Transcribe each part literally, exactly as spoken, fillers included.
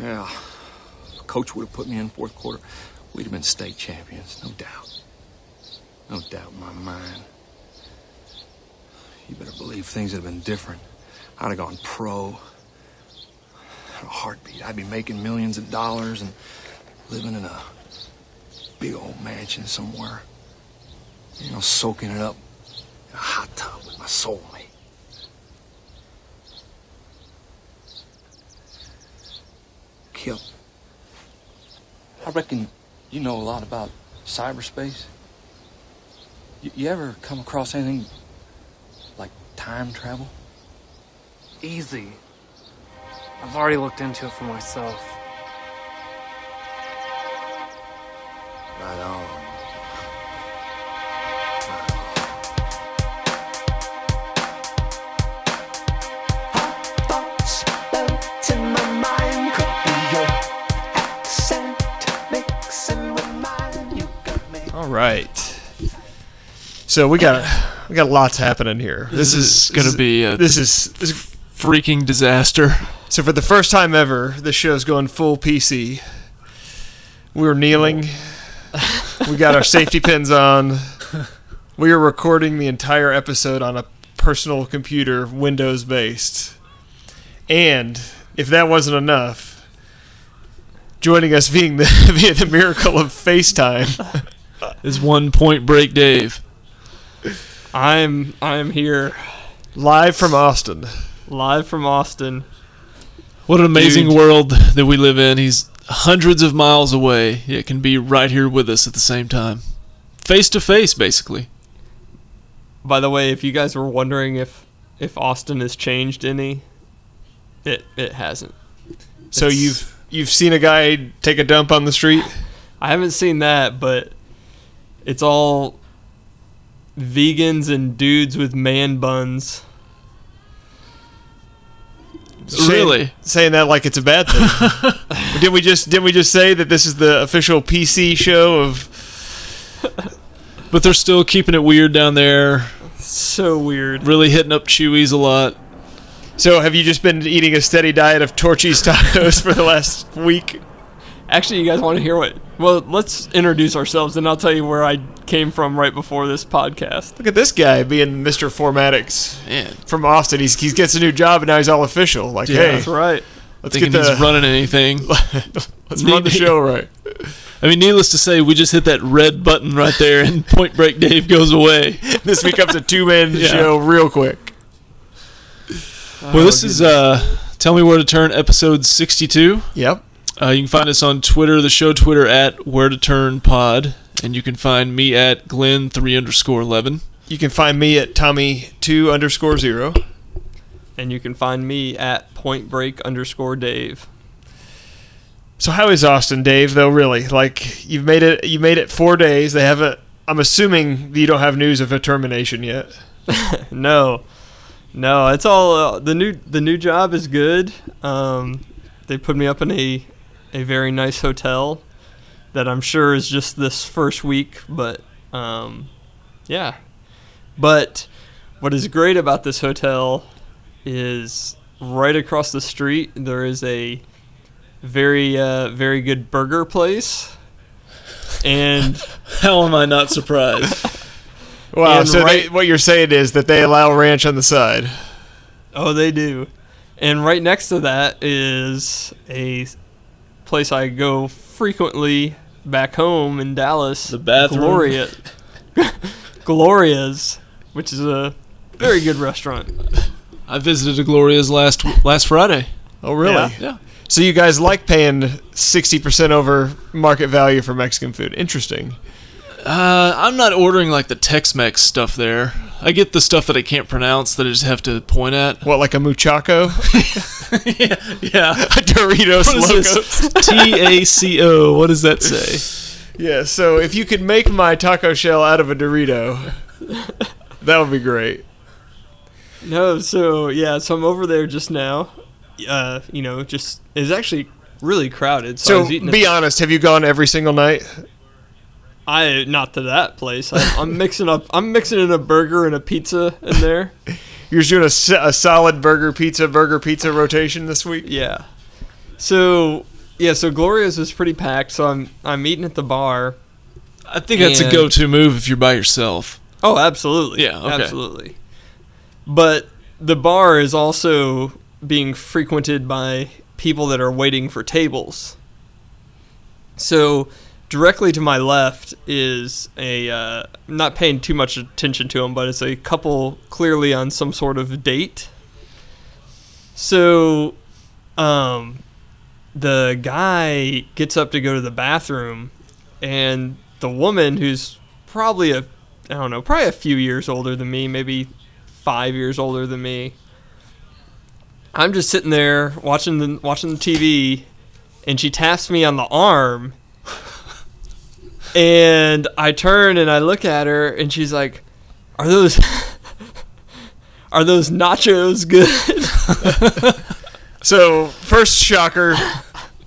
Yeah, coach would have put me in fourth quarter. We'd have been state champions, no doubt. No doubt in my mind. You better believe things would have been different. I'd have gone pro in a heartbeat. I'd be making millions of dollars and living in a big old mansion somewhere. You know, soaking it up in a hot tub with my soulmate. Kip, I reckon you know a lot about cyberspace. You, you ever come across anything like time travel? Easy. I've already looked into it for myself. Right on. All right, so we got we got lots happening here. This, this is gonna be a this is this freaking disaster. So for the first time ever, this show's going full P C. We're kneeling. We got our safety pins on. We are recording the entire episode on a personal computer, Windows based. And if that wasn't enough, joining us via the, via the miracle of FaceTime. Is one Point Break Dave. I'm I'm here. Live from Austin. Live from Austin. What an amazing Dude. world that we live in. He's hundreds of miles away, yet can be right here with us at the same time. Face to face, basically. By the way, if you guys were wondering if, if Austin has changed any, it it hasn't. So it's, you've you've seen a guy take a dump on the street? I haven't seen that, but it's all vegans and dudes with man buns. Really? Saying, saying that like it's a bad thing. didn't we just didn't we just say that this is the official P C show of? But they're still keeping it weird down there. So weird. Really hitting up Chewies a lot. So have you just been eating a steady diet of Torchy's tacos for the last week? Actually, you guys want to hear what... Well, let's introduce ourselves, and I'll tell you where I came from right before this podcast. Look at this guy being Mister Formatics. Man. From Austin. He's, he gets a new job, and now he's all official. Like, yeah, hey. That's right. Let's Thinking get the, he's running anything. Let's run the show right. I mean, needless to say, we just hit that red button right there, and Point Break Dave goes away. This becomes a two-man yeah. show real quick. Well, well this is uh, Tell Me Where to Turn, episode sixty-two. Yep. Uh, you can find us on Twitter, the show Twitter, at Where to Turn Pod, and you can find me at Glenn three eleven. You can find me at Tommy two zero. And you can find me at Point Break underscore Dave. So how is Austin, Dave, though, really? Like, you've made it you made it four days. They haven't. I'm assuming you don't have news of a termination yet. No. No, it's all... Uh, the new the new job is good. Um, they put me up in a... a very nice hotel that I'm sure is just this first week, but um, yeah. But what is great about this hotel is right across the street there is a very, uh, very good burger place. And how am I not surprised? Wow! And so right, they, what you're saying is that they allow ranch on the side. Oh, they do. And right next to that is a place I go frequently back home in Dallas. The bathroom. Gloria, Gloria's, which is a very good restaurant. I visited a Gloria's last last Friday. Oh, really? Yeah. yeah. So you guys like paying sixty percent over market value for Mexican food. Interesting. Uh, I'm not ordering like the Tex-Mex stuff there. I get the stuff that I can't pronounce that I just have to point at. What, like a muchacho? yeah, yeah. A Doritos Locos. T A C O. What does that say? Yeah, so if you could make my taco shell out of a Dorito, that would be great. No, so, yeah, so I'm over there just now. Uh, you know, just, it's actually really crowded. So, so I was eating be a- honest, have you gone every single night? I not to that place. I, I'm mixing up. I'm mixing in a burger and a pizza in there. You're doing a, a solid burger pizza burger pizza rotation this week. Yeah, So yeah, so Gloria's was pretty packed. So I'm I'm eating at the bar. I think that's a go-to move if you're by yourself. Oh, absolutely. Yeah, okay. Absolutely. But the bar is also being frequented by people that are waiting for tables. So directly to my left is a, uh, I'm not paying too much attention to them, but it's a couple clearly on some sort of date. So um, the guy gets up to go to the bathroom, and the woman who's probably a, I don't know, probably a few years older than me, maybe five years older than me. I'm just sitting there watching the watching the T V, and she taps me on the arm, and I turn and I look at her, and she's like, "Are those are those nachos good?" So first shocker,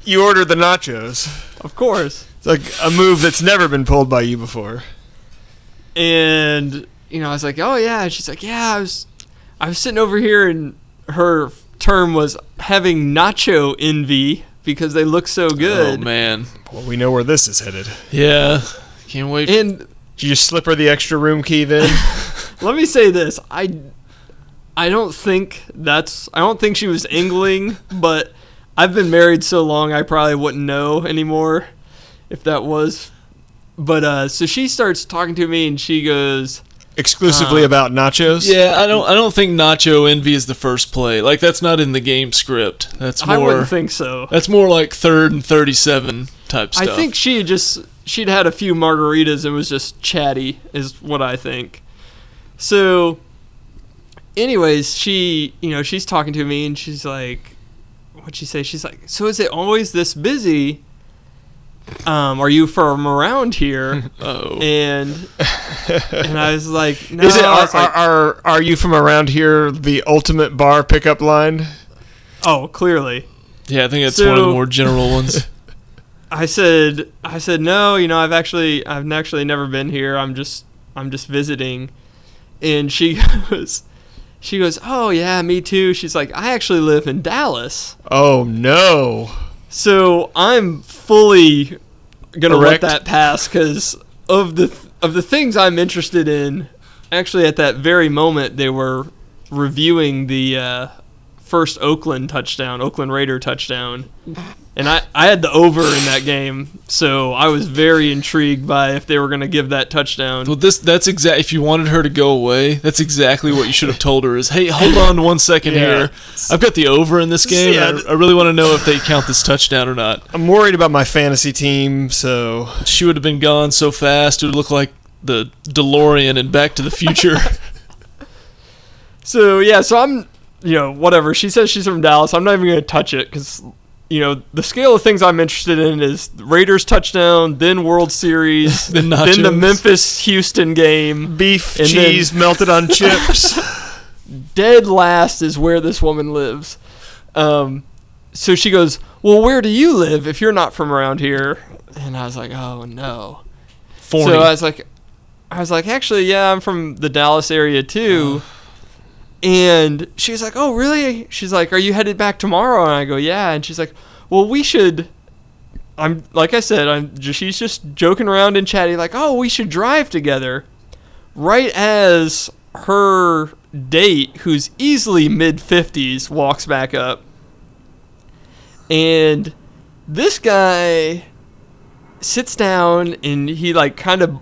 you order the nachos. Of course. It's like a move that's never been pulled by you before. And, you know, I was like, oh, yeah. And she's like, yeah, I was I was sitting over here, and her term was having nacho envy because they look so good. Oh, man. Well, we know where this is headed. Yeah. Can't wait. And did you just slip her the extra room key then? Let me say this. I, I don't think that's – I don't think she was angling, but I've been married so long I probably wouldn't know anymore. If that was, but uh, so she starts talking to me, and she goes exclusively um, about nachos. Yeah, I don't, I don't think nacho envy is the first play. Like that's not in the game script. That's more, I wouldn't think so. That's more like third and thirty-seven type stuff. I think she just she'd had a few margaritas and was just chatty, is what I think. So, anyways, she, you know, she's talking to me, and she's like, what'd she say? She's like, so is it always this busy? Um, are you from around here? Oh, and and I was like, no. Is it, are, like, are, are are you from around here? The ultimate bar pickup line. Oh, clearly. Yeah, I think that's so, one of the more general ones. I said, I said no. You know, I've actually, I've actually never been here. I'm just, I'm just visiting. And she goes, she goes, oh yeah, me too. She's like, I actually live in Dallas. Oh no. So I'm fully gonna Correct. let that pass because of the th- of the things I'm interested in. Actually, at that very moment, they were reviewing the uh, first Oakland touchdown, Oakland Raider touchdown, and I, I had the over in that game, so I was very intrigued by if they were gonna give that touchdown. Well, this that's exact. If you wanted her to go away, that's exactly what you should have told her. Is hey, hold on one second yeah. here. I've got the over in this game. Yeah. I, I really want to know if they count this touchdown or not. I'm worried about my fantasy team, so she would have been gone so fast. It would look like the DeLorean in Back to the Future. So yeah, so I'm you know whatever. She says she's from Dallas. I'm not even gonna touch it because. You know, the scale of things I'm interested in is Raiders touchdown, then World Series, then, then the Memphis Houston game. Beef, cheese, melted on chips. Dead last is where this woman lives. Um, so she goes, well, where do you live if you're not from around here? And I was like, oh, no. forty. So I was like, I was like, actually, yeah, I'm from the Dallas area, too. Oh. And she's like, oh, really? She's like, are you headed back tomorrow? And I go, yeah. And she's like, well, we should. I'm like I said, I'm just, she's just joking around and chatting, like, oh, we should drive together. Right as her date, who's easily mid fifties, walks back up. And this guy sits down and he, like, kind of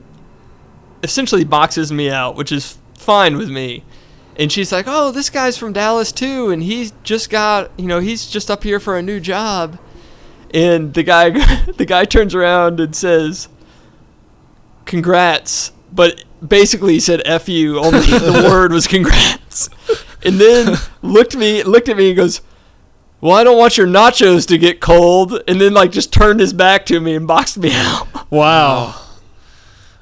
essentially boxes me out, which is fine with me. And she's like, oh, this guy's from Dallas, too, and he's just got, you know, he's just up here for a new job. And the guy the guy turns around and says, congrats. But basically he said, F you, only the word was congrats. And then looked me, looked at me and goes, well, I don't want your nachos to get cold. And then, like, just turned his back to me and boxed me out. Wow.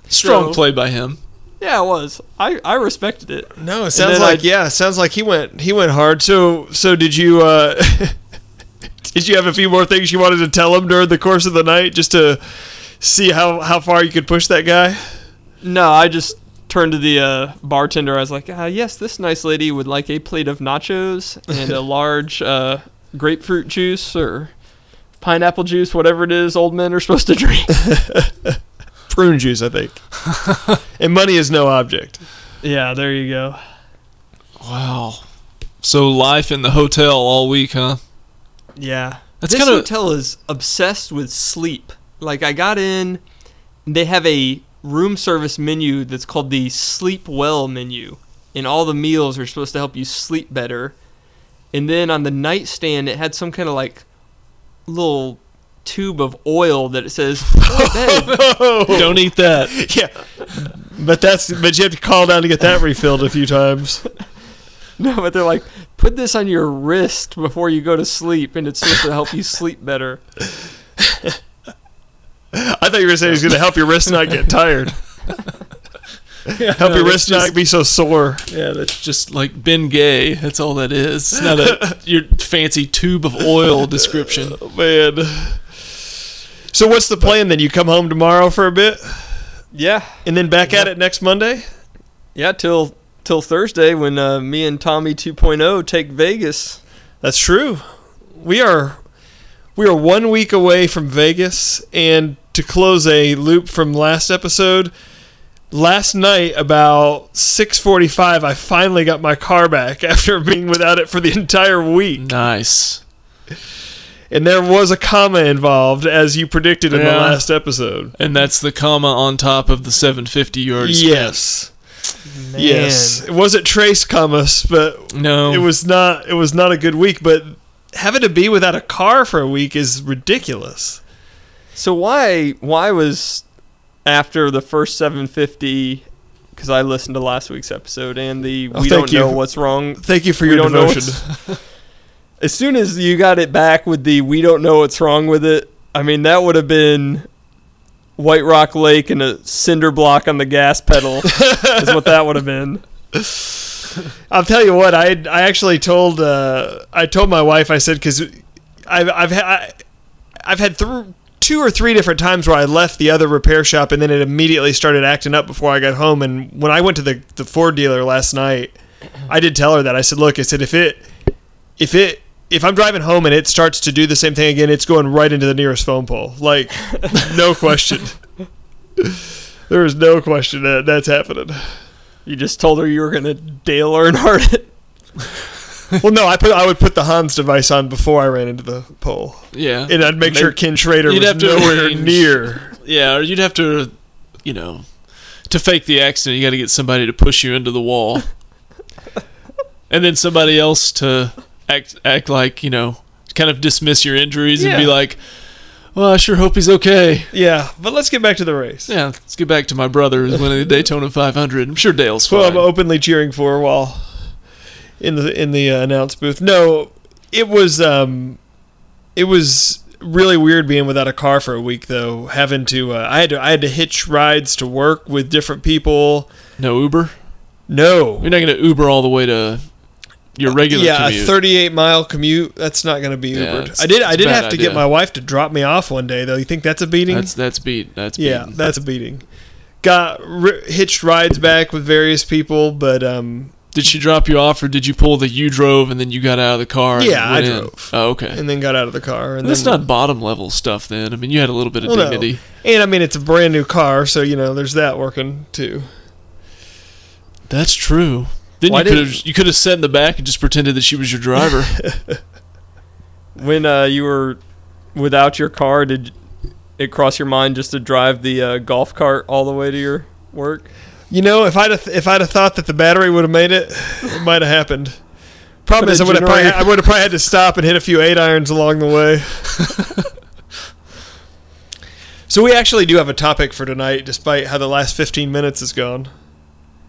Strong so, play by him. Yeah, it was. I, I respected it. No, it sounds like I'd, yeah, it sounds like he went he went hard. So so did you uh, did you have a few more things you wanted to tell him during the course of the night just to see how, how far you could push that guy? No, I just turned to the uh, bartender. I was like, uh, yes, this nice lady would like a plate of nachos and a large uh, grapefruit juice or pineapple juice, whatever it is old men are supposed to drink. Prune juice, I think. And money is no object. Yeah, there you go. Wow. So life in the hotel all week, huh? Yeah. That's this kinda... hotel is obsessed with sleep. Like, I got in, they have a room service menu that's called the Sleep Well menu, and all the meals are supposed to help you sleep better. And then on the nightstand, it had some kind of, like, little tube of oil that it says, oh, no. Don't eat that. Yeah. But that's but you have to call down to get that refilled a few times. No, but they're like, put this on your wrist before you go to sleep, and it's supposed to help you sleep better. I thought you were saying it's going to help your wrist not get tired. Yeah, help no, your wrist just, not be so sore. Yeah, that's just like Ben Gay. That's all that is. It's not a your fancy tube of oil description. Oh, man. So what's the plan then? You come home tomorrow for a bit? Yeah. And then back yeah. at it next Monday? Yeah, till till Thursday when uh, me and Tommy two point oh take Vegas. That's true. We are we are one week away from Vegas, and to close a loop from last episode, last night, about six forty-five, I finally got my car back after being without it for the entire week. Nice. And there was a comma involved, as you predicted in yeah. the last episode. And that's the comma on top of the seven fifty you already spent. Yes. Man. Yes. It wasn't trace commas, but no. it was not. It was not a good week. But having to be without a car for a week is ridiculous. So why? Why was... After the first seven fifty, because I listened to last week's episode, and the oh, we don't you. know what's wrong. Thank you for your devotion. As soon as you got it back with the we don't know what's wrong with it, I mean, that would have been White Rock Lake and a cinder block on the gas pedal is what that would have been. I'll tell you what, I I actually told uh, I told my wife, I said, because I've, I've, ha- I've had th- two or three different times where I left the other repair shop and then it immediately started acting up before I got home. And when I went to the, the Ford dealer last night, I did tell her that. I said, look, I said, if it, if it, if I'm driving home and it starts to do the same thing again, it's going right into the nearest phone pole. Like, no question. There is no question that that's happening. You just told her you were going to Dale Earnhardt it. Well, no, I put I would put the Hans device on before I ran into the pole. Yeah. And I'd make Maybe, sure Ken Schrader was nowhere arrange, near. Yeah, or you'd have to, you know, to fake the accident, you got to get somebody to push you into the wall. And then somebody else to act act like, you know, kind of dismiss your injuries yeah. and be like, well, I sure hope he's okay. Yeah, but let's get back to the race. Yeah, let's get back to my brother who's winning the Daytona five hundred. I'm sure Dale's fine. Well, I'm openly cheering for while... in the in the uh, announce booth. No, it was um, it was really weird being without a car for a week though. Having to uh, I had to I had to hitch rides to work with different people. No Uber? No. You're not going to Uber all the way to your regular uh, yeah, commute. Yeah, a thirty-eight mile commute. That's not going to be Ubered. Yeah, I did I did have to idea. get my wife to drop me off one day though. You think that's a beating? That's that's beat. That's beating. Yeah, that's a beating. Got r- hitched rides back with various people, but um did she drop you off, or did you pull the you drove and then you got out of the car? Yeah, I drove. In? Oh, okay. And then got out of the car. And that's not bottom level stuff then. I mean, you had a little bit of well, dignity. No. And I mean, it's a brand new car, so you know, there's that working too. That's true. Then well, you could have you could have sat in the back and just pretended that she was your driver. When uh, you were without your car, did it cross your mind just to drive the uh, golf cart all the way to your work? You know, if I'd have, if I'd have thought that the battery would have made it, it might have happened. Problem is, I would have probably I would have probably had to stop and hit a few eight irons along the way. So we actually do have a topic for tonight, despite how the last fifteen minutes has gone.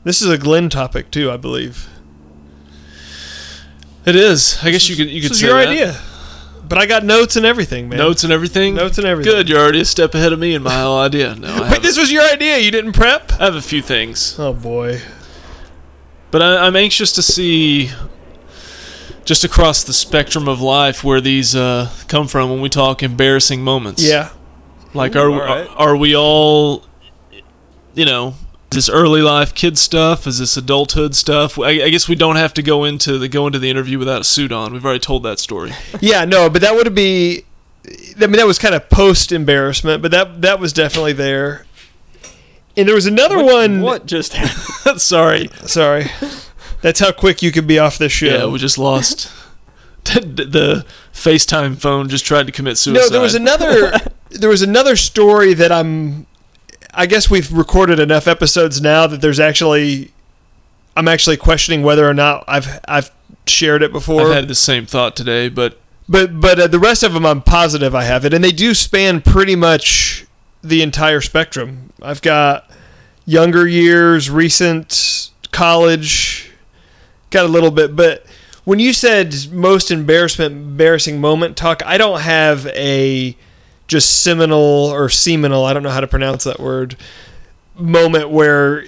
This is a Glenn topic too, I believe. It is. I guess you could you could this say is your that. idea. But I got notes and everything, man. Notes and everything? Notes and everything. Good, you're already a step ahead of me in my whole idea. No, I Wait, haven't. This was your idea? You didn't prep? I have a few things. Oh, boy. But I, I'm anxious to see, just across the spectrum of life, where these uh, come from when we talk embarrassing moments. Yeah. Like, Ooh, are, right. are are we all, you know, is this early life kid stuff? Is this adulthood stuff? I, I guess we don't have to go into the go into the interview without a suit on. We've already told that story. Yeah, no, but that would be I mean, that was kind of post-embarrassment, but that that was definitely there. And there was another what, one. What just happened? sorry. Sorry. That's how quick you could be off this show. Yeah, we just lost. The FaceTime phone just tried to commit suicide. No, there was another there was another story that I'm I guess we've recorded enough episodes now that there's actually I'm actually questioning whether or not I've I've shared it before. I've had the same thought today, but but but uh, the rest of them I'm positive I have it, and they do span pretty much the entire spectrum. I've got younger years, recent college, got a little bit, but when you said most embarrassment, embarrassing moment talk, I don't have a just seminal or seminal, I don't know how to pronounce that word, moment where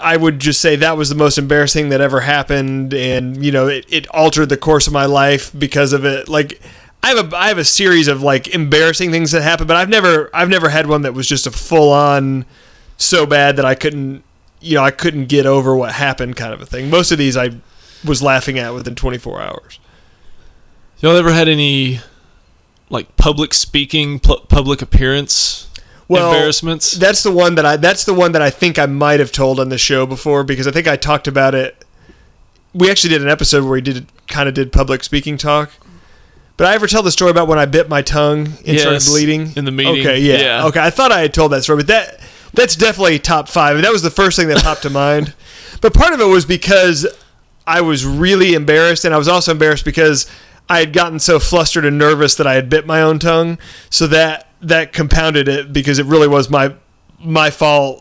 I would just say that was the most embarrassing that ever happened, and you know it, it altered the course of my life because of it. Like I have a I have a series of like embarrassing things that happened, but I've never I've never had one that was just a full on so bad that I couldn't you know I couldn't get over what happened kind of a thing. Most of these I was laughing at within twenty-four hours. Y'all ever had any like public speaking, pu- public appearance well, embarrassments? That's the one that I that's the one that I think I might have told on the show before, because I think I talked about it. We actually did an episode where we did kind of did public speaking talk. But I ever tell the story about when I bit my tongue and yes, started bleeding in the meeting? Okay, yeah. yeah. Okay, I thought I had told that story, but that that's definitely top five. That was the first thing that popped to mind. But part of it was because I was really embarrassed, and I was also embarrassed because I had gotten so flustered and nervous that I had bit my own tongue. So that that compounded it, because it really was my my fault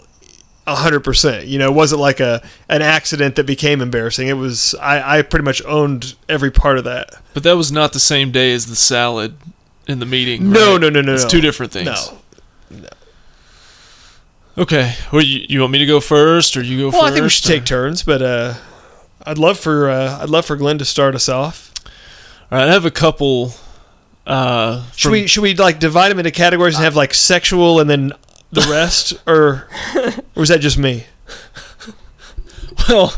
one hundred percent. You know, it wasn't like a an accident that became embarrassing. It was I, I pretty much owned every part of that. But that was not the same day as the salad in the meeting. No, right? no, no, no. It's no, two different things. No, no. Okay. Well, you, you want me to go first, or you go well, first? Well, I think we should or? take turns, but uh. I'd love for uh, I'd love for Glenn to start us off. All right, I have a couple. Uh, should from, we should we like divide them into categories and have like sexual and then the rest, or or is that just me? Well,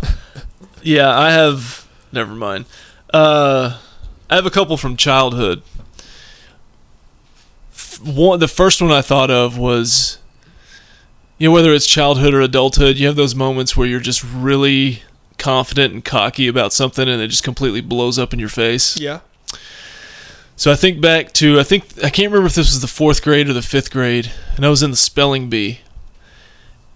yeah, I have. Never mind. Uh, I have a couple from childhood. F- one, the first one I thought of was, you know, whether it's childhood or adulthood, you have those moments where you're just really confident and cocky about something, and it just completely blows up in your face. Yeah. So I think back to, I think, I can't remember if this was the fourth grade or the fifth grade, and I was in the spelling bee,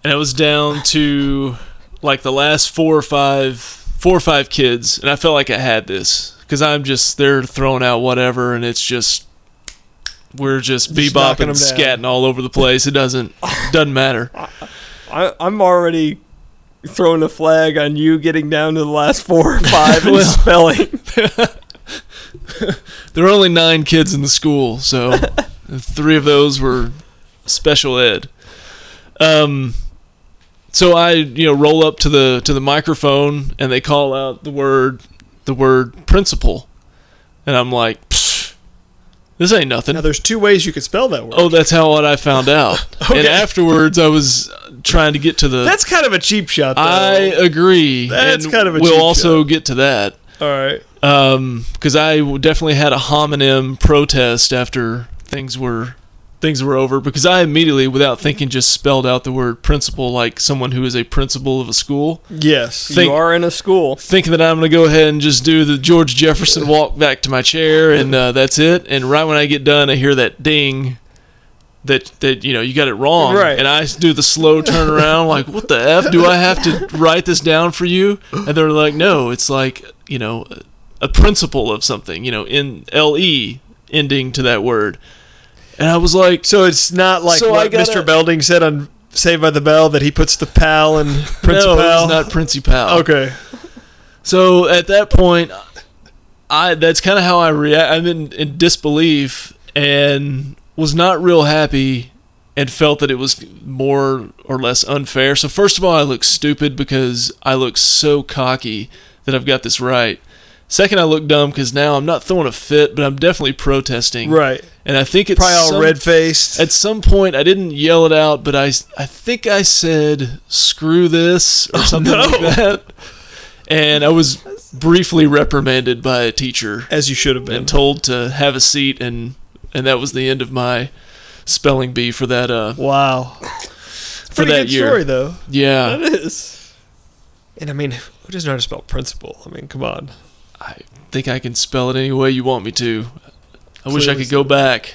and I was down to like the last four or five, four or five kids, and I felt like I had this, because I'm just, they're throwing out whatever, and it's just, we're just bebopping, scatting all over the place. It doesn't, doesn't matter. I, I'm already throwing a flag on you getting down to the last four or five in spelling. There were only nine kids in the school, so three of those were special ed. Um, so I, you know, roll up to the to the microphone, and they call out the word the word principal, and I'm like, this ain't nothing. Now, there's two ways you could spell that word. Oh, that's how what I found out. Okay. And afterwards, I was trying to get to the... That's kind of a cheap shot, though. I agree. That's kind of a cheap shot. We'll also get to that. All right. Um, because I definitely had a homonym protest after things were things were over, because I immediately, without thinking, just spelled out the word principal like someone who is a principal of a school. Yes, Think, you are in a school. Thinking that I'm going to go ahead and just do the George Jefferson walk back to my chair, and uh, that's it. And right when I get done, I hear that ding that, that you know, you got it wrong. Right. And I do the slow turnaround, like, what the F? Do I have to write this down for you? And they're like, no, it's like, you know, a principal of something, you know, in L E ending to that word. And I was like... So it's not like so what gotta, Mister Belding said on Saved by the Bell, that he puts the pal in principal? No, it's not principal. Okay. So at that point, I that's kind of how I react. I'm in, in disbelief, and was not real happy, and felt that it was more or less unfair. So first of all, I look stupid because I look so cocky that I've got this right. Second, I look dumb because now I'm not throwing a fit, but I'm definitely protesting. Right. And I think it's... Probably all some, red-faced. At some point, I didn't yell it out, but I, I think I said, screw this, or something oh, no. like that. And I was briefly reprimanded by a teacher. As you should have been. And told to have a seat and and that was the end of my spelling bee for that. Uh, wow, for pretty that good year. Story though. Yeah, that is. And I mean, who doesn't know how to spell principal? I mean, come on. I think I can spell it any way you want me to. I Clearly wish I could so. go back.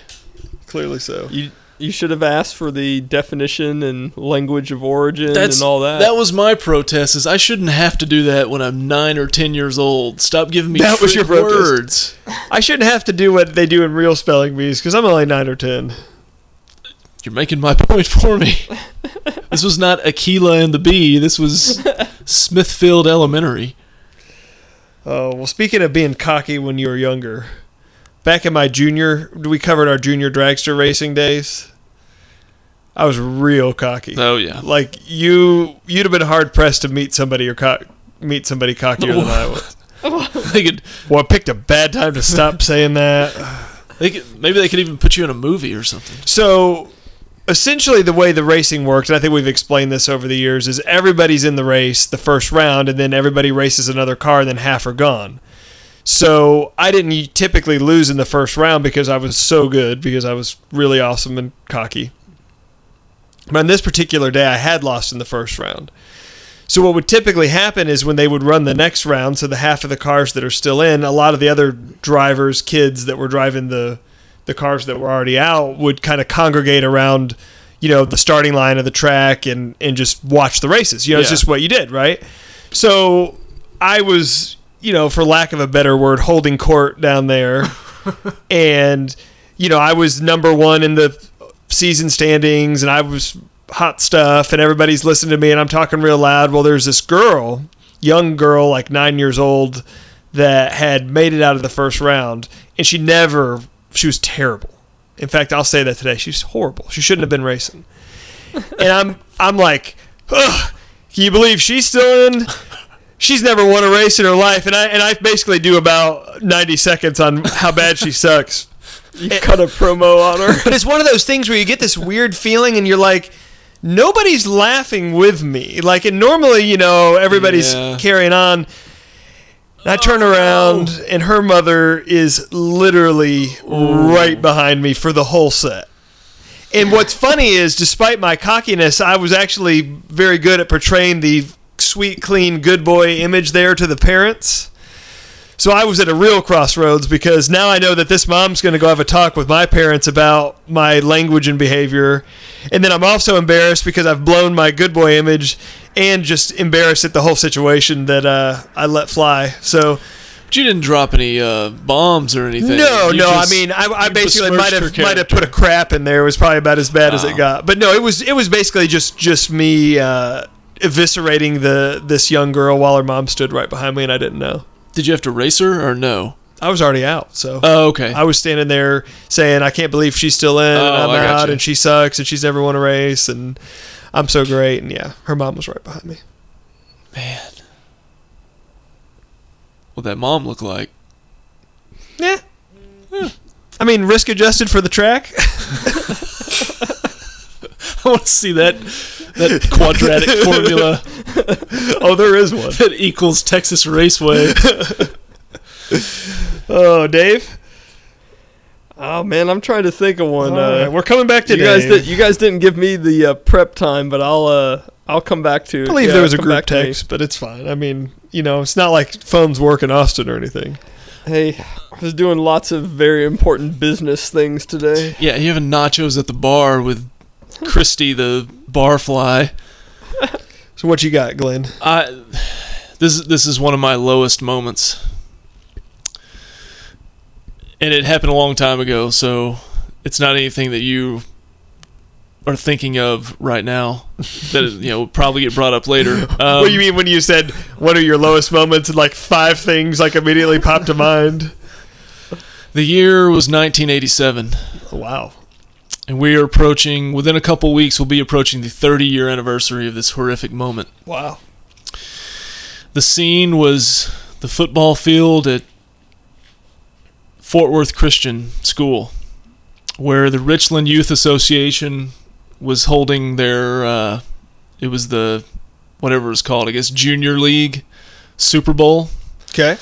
Clearly so. You you should have asked for the definition and language of origin That's, and all that. That was my protest, is I shouldn't have to do that when I'm nine or ten years old. Stop giving me that was your words. I shouldn't have to do what they do in real spelling bees because I'm only nine or ten. You're making my point for me. This was not Akeelah and the Bee. This was Smithfield Elementary. Oh, well, speaking of being cocky when you were younger, back in my junior, we covered our junior dragster racing days. I was real cocky. Oh, yeah. Like, you, you'd have been hard-pressed to meet somebody or co- meet somebody cockier than I was. They could, well, I picked a bad time to stop saying that. They could, maybe they could even put you in a movie or something. So, essentially, the way the racing works, and I think we've explained this over the years, is everybody's in the race the first round, and then everybody races another car, and then half are gone. So I didn't typically lose in the first round because I was so good, because I was really awesome and cocky. But on this particular day, I had lost in the first round. So what would typically happen is when they would run the next round, so the half of the cars that are still in, a lot of the other drivers, kids that were driving the, the cars that were already out would kind of congregate around, you know, the starting line of the track and, and just watch the races. You know, yeah. It's just what you did, right? So I was... you know, for lack of a better word, holding court down there. And, you know, I was number one in the season standings, and I was hot stuff, and everybody's listening to me, and I'm talking real loud. Well, there's this girl, young girl, like nine years old, that had made it out of the first round, and she never, she was terrible. In fact, I'll say that today. She's horrible. She shouldn't have been racing. And I'm, I'm like, ugh, can you believe she's still in? She's never won a race in her life, and I and I basically do about ninety seconds on how bad she sucks. You and, cut a promo on her. But it's one of those things where you get this weird feeling, and you're like, nobody's laughing with me. Like, and normally, you know, everybody's yeah. carrying on. And I turn around, oh, no. and her mother is literally Ooh. right behind me for the whole set. And what's funny is, despite my cockiness, I was actually very good at portraying the sweet, clean, good boy image there to the parents. So I was at a real crossroads, because now I know that this mom's going to go have a talk with my parents about my language and behavior. And then I'm also embarrassed because I've blown my good boy image, and just embarrassed at the whole situation that uh, I let fly. So, but you didn't drop any uh, bombs or anything. No, you no. Just, I mean, I, I basically might have might have put a crap in there. It was probably about as bad wow. as it got. But no, it was it was basically just just me. Uh, eviscerating the this young girl while her mom stood right behind me, and I didn't know. Did you have to race her or no? I was already out, so. Oh, okay. I was standing there saying, I can't believe she's still in, oh, and I'm I out, and she sucks, and she's never won a race, and I'm so great, and yeah, her mom was right behind me. Man. What'd that mom look like? Yeah. yeah. I mean, risk adjusted for the track. I want to see that that quadratic formula. Oh, there is one. That equals Texas Raceway. Oh, Dave? Oh, man, I'm trying to think of one. Right. Uh, We're coming back to you Dave. Guys did, you guys didn't give me the uh, prep time, but I'll uh, I'll come back to it. I believe yeah, there was a group text, but it's fine. I mean, you know, it's not like phones work in Austin or anything. Hey, I was doing lots of very important business things today. Yeah, you having nachos at the bar with Christy the barfly. So what you got, Glenn? I this this is one of my lowest moments, and it happened a long time ago, so it's not anything that you are thinking of right now. That is, you know, will probably get brought up later. Um, what do you mean when you said what are your lowest moments? And like five things like immediately popped to mind. The year was nineteen eighty-seven. Oh, wow. And we are approaching, within a couple weeks, we'll be approaching the thirty-year anniversary of this horrific moment. Wow. The scene was the football field at Fort Worth Christian School, where the Richland Youth Association was holding their, uh, it was the, whatever it was called, I guess, Junior League Super Bowl. Okay.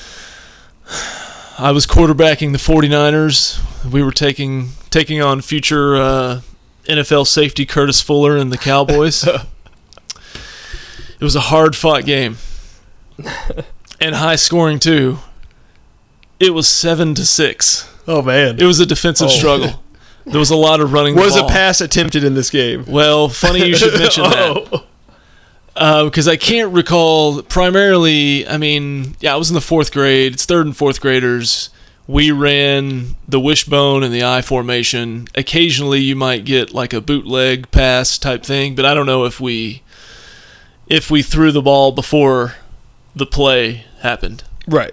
I was quarterbacking the forty-niners. We were taking taking on future uh, N F L safety Curtis Fuller and the Cowboys. It was a hard-fought game. And high-scoring, too. It was seven to six. Oh, man. It was a defensive oh. struggle. There was a lot of running was the ball. Was a pass attempted in this game? Well, funny you should mention oh. that. Because uh, I can't recall primarily, I mean, yeah, I was in the fourth grade. It's third and fourth graders. We ran the wishbone and the I formation. Occasionally you might get like a bootleg pass type thing, but I don't know if we if we threw the ball before the play happened. Right.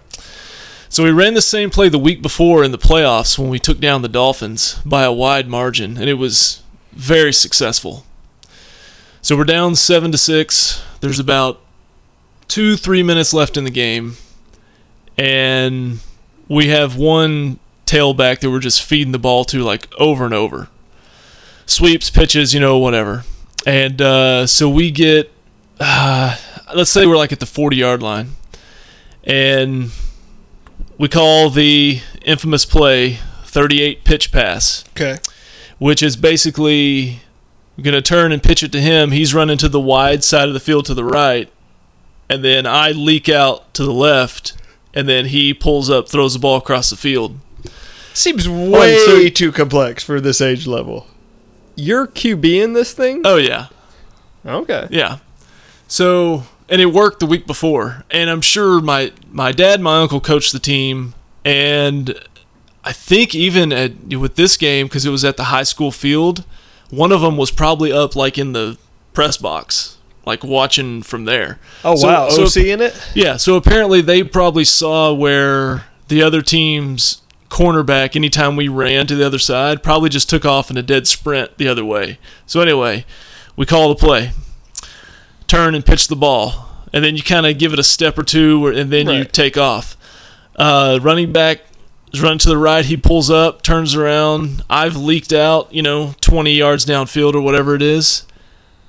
So we ran the same play the week before in the playoffs when we took down the Dolphins by a wide margin, and it was very successful. So we're down seven to six. There's about two, three minutes left in the game, and we have one tailback that we're just feeding the ball to like over and over. Sweeps, pitches, you know, whatever. And uh, so we get, uh, let's say we're like at the forty-yard line, and we call the infamous play thirty-eight pitch pass. Okay. Which is basically... I'm going to turn and pitch it to him. He's running to the wide side of the field to the right. And then I leak out to the left. And then he pulls up, throws the ball across the field. Seems way oh, so, too complex for this age level. You're QBing this thing? Oh, yeah. Okay. Yeah. So, and it worked the week before. And I'm sure my, my dad, my uncle coached the team. And I think even at, with this game, because it was at the high school field, one of them was probably up like in the press box, like watching from there. Oh, so, wow. So, O C in it? Yeah. So apparently they probably saw where the other team's cornerback, anytime we ran to the other side, probably just took off in a dead sprint the other way. So anyway, we call the play, turn and pitch the ball. And then you kind of give it a step or two, and then right. you take off. Uh, running back. He's running to the right. He pulls up, turns around. I've leaked out, you know, twenty yards downfield or whatever it is.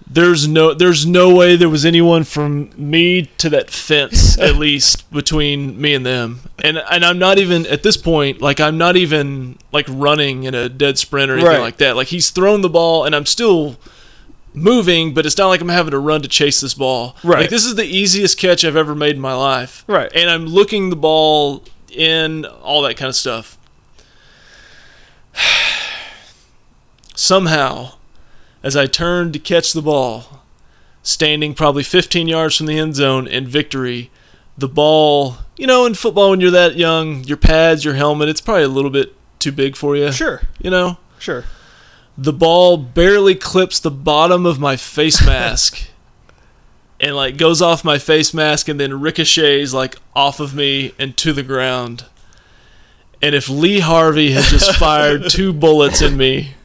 There's no there's no way there was anyone from me to that fence, at least, between me and them. And and I'm not even, at this point, like I'm not even like running in a dead sprint or anything right. like that. Like he's thrown the ball and I'm still moving, but it's not like I'm having to run to chase this ball. Right. Like this is the easiest catch I've ever made in my life. Right. And I'm looking the ball in, all that kind of stuff. Somehow, as I turned to catch the ball, standing probably fifteen yards from the end zone in victory, the ball, you know, in football when you're that young, your pads, your helmet, it's probably a little bit too big for you. Sure. You know? Sure. The ball barely clips the bottom of my face mask. And, like, goes off my face mask and then ricochets, like, off of me and to the ground. And if Lee Harvey had just fired two bullets in me,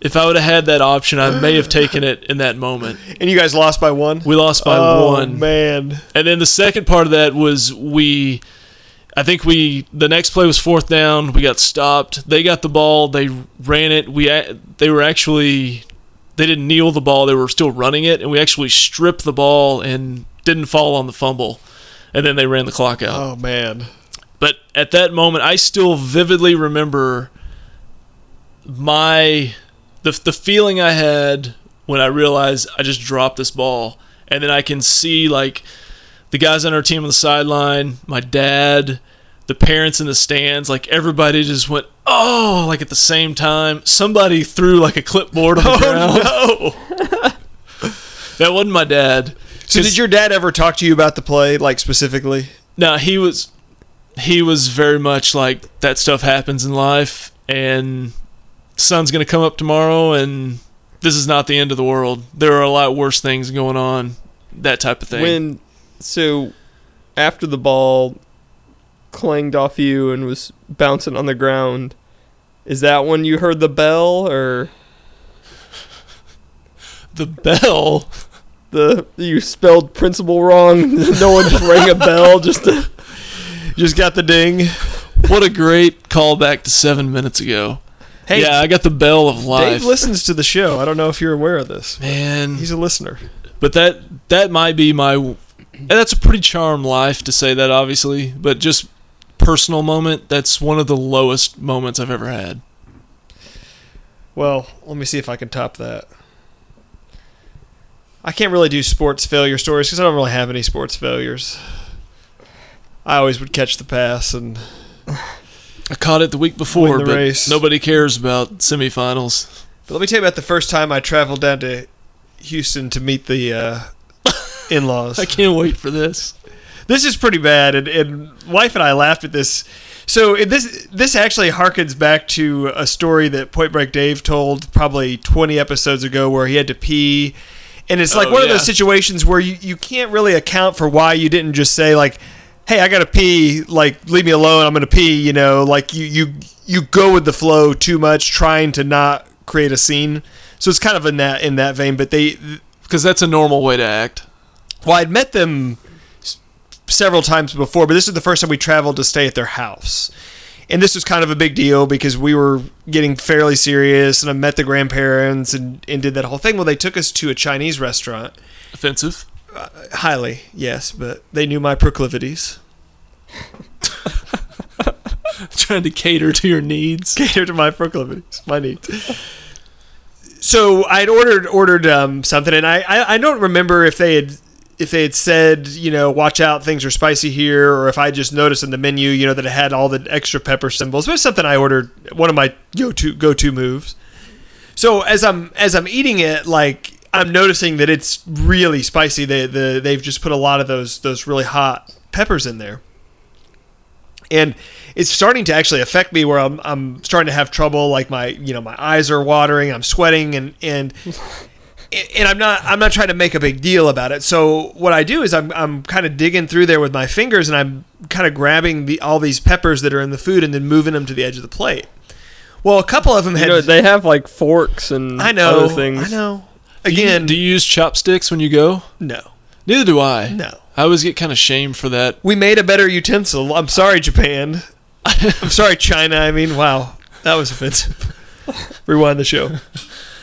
if I would have had that option, I may have taken it in that moment. And you guys lost by one? We lost by oh, one. Oh, man. And then the second part of that was we – I think we – the next play was fourth down. We got stopped. They got the ball. They ran it. We They were actually – They didn't kneel the ball. They were still running it, and we actually stripped the ball and didn't fall on the fumble. And then they ran the clock out. Oh, man. But at that moment, I still vividly remember my the the feeling I had when I realized I just dropped this ball. And then I can see, like, the guys on our team on the sideline, my dad, the parents in the stands, like, everybody just went, oh, like at the same time. Somebody threw like a clipboard on the ground. Oh, no. That wasn't my dad. So did your dad ever talk to you about the play, like specifically? No, he was he was very much like, that stuff happens in life, and sun's going to come up tomorrow, and this is not the end of the world. There are a lot worse things going on, that type of thing. When So after the ball clanged off you and was bouncing on the ground, is that when you heard the bell, or the bell? The you spelled principal wrong. No one just rang a bell. Just to, just got the ding. What a great callback to seven minutes ago. Hey, yeah, I got the bell of life. Dave listens to the show. I don't know if you're aware of this, man. He's a listener. But that that might be my. And that's a pretty charmed life to say that, obviously, but just. Personal moment, that's one of the lowest moments I've ever had. Well, let me see if I can top that. I can't really do sports failure stories because I don't really have any sports failures. I always would catch the pass, and I caught it the week before, the but race. Nobody cares about semifinals. But let me tell you about the first time I traveled down to Houston to meet the uh, in-laws. I can't wait for this. This is pretty bad, and, and wife and I laughed at this. So this this actually harkens back to a story that Point Break Dave told probably twenty episodes ago where he had to pee. And it's like oh, one yeah. of those situations where you, you can't really account for why you didn't just say, like, hey, I got to pee, like, leave me alone, I'm going to pee, you know. Like, you, you, you go with the flow too much trying to not create a scene. So it's kind of in that, in that vein, but they... Because that's a normal way to act. Well, I'd met them several times before, but this is the first time we traveled to stay at their house. And this was kind of a big deal because we were getting fairly serious, and I met the grandparents and, and did that whole thing. Well, they took us to a Chinese restaurant. Offensive? Uh, highly, yes, but they knew my proclivities. Trying to cater to your needs. Cater to my proclivities, my needs. So I'd ordered ordered um, something, and I, I, I don't remember if they had... if they had said, you know, watch out, things are spicy here, or if I just noticed in the menu, you know, that it had all the extra pepper symbols. But it's something I ordered, one of my go-to go-to moves. So as I'm as I'm eating it, like, I'm noticing that it's really spicy. They the they've just put a lot of those those really hot peppers in there, and it's starting to actually affect me where I'm I'm starting to have trouble. Like my you know my eyes are watering, I'm sweating, and and. And I'm not. I'm not trying to make a big deal about it. So what I do is I'm. I'm kind of digging through there with my fingers, and I'm kind of grabbing the all these peppers that are in the food, and then moving them to the edge of the plate. Well, a couple of them had. You know, they have like forks and I know, other things. I know. Again, do you, do you use chopsticks when you go? No. Neither do I. No. I always get kind of shamed for that. We made a better utensil. I'm sorry, Japan. I'm sorry, China. I mean, wow, that was offensive. Rewind the show.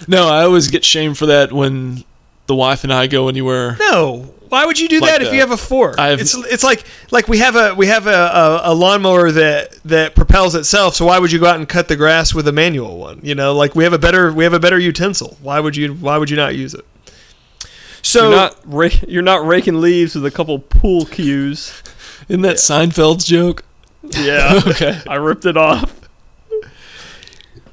No, I always get shamed for that when the wife and I go anywhere. No, why would you do like that if a, you have a fork? I have, it's it's like like we have a we have a, a, a lawnmower that, that propels itself. So why would you go out and cut the grass with a manual one? You know, like we have a better we have a better utensil. Why would you why would you not use it? So you're not, ra- you're not raking leaves with a couple pool cues. Isn't that yeah. Seinfeld's joke? Yeah. Okay, I ripped it off.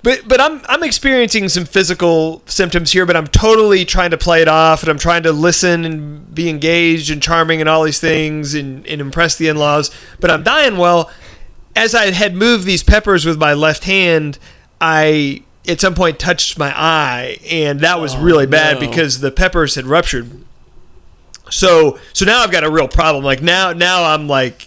But but I'm I'm experiencing some physical symptoms here, but I'm totally trying to play it off, and I'm trying to listen and be engaged and charming and all these things and, and impress the in-laws. But I'm dying well. As I had moved these peppers with my left hand, I at some point touched my eye, and that was oh, really bad no. because the peppers had ruptured. So so now I've got a real problem. Like now now I'm like.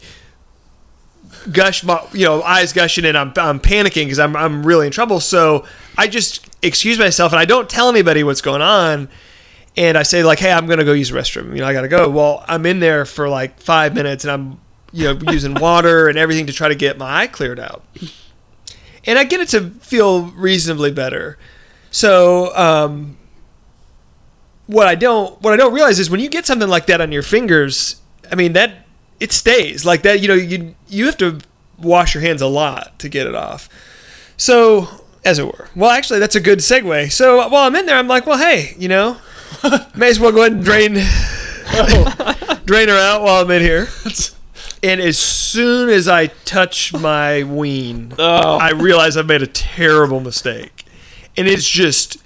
Gush, my, you know, eyes gushing, and I'm I'm panicking because I'm I'm really in trouble. So I just excuse myself, and I don't tell anybody what's going on. And I say like, "Hey, I'm gonna go use the restroom. You know, I gotta go." Well, I'm in there for like five minutes, and I'm you know using water and everything to try to get my eye cleared out. And I get it to feel reasonably better. So um, what I don't what I don't realize is when you get something like that on your fingers, I mean that. It stays like that, you know, you you have to wash your hands a lot to get it off. So, as it were. Well, actually, that's a good segue. So, while I'm in there, I'm like, well, hey, you know, may as well go ahead and drain, oh, drain her out while I'm in here. And as soon as I touch my ween, oh. I realize I've made a terrible mistake. And it's just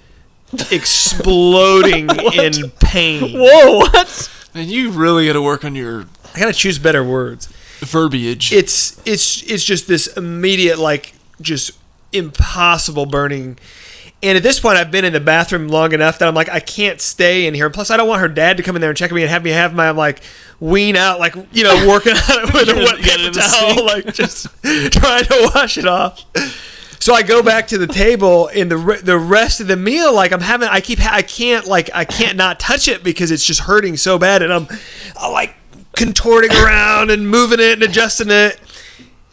exploding in pain. Whoa, what? Man, you really got to work on your... I gotta choose better words. Verbiage. It's it's it's just this immediate, like, just impossible burning. And at this point, I've been in the bathroom long enough that I'm like, I can't stay in here. Plus, I don't want her dad to come in there and check me and have me have my, like, ween out, like, you know, working on it with a wet paper towel, like, just trying to wash it off. So I go back to the table, and the re- the rest of the meal, like I'm having, I keep, ha- I can't, like, I can't not touch it because it's just hurting so bad, and I'm, I'm like. contorting around and moving it and adjusting it.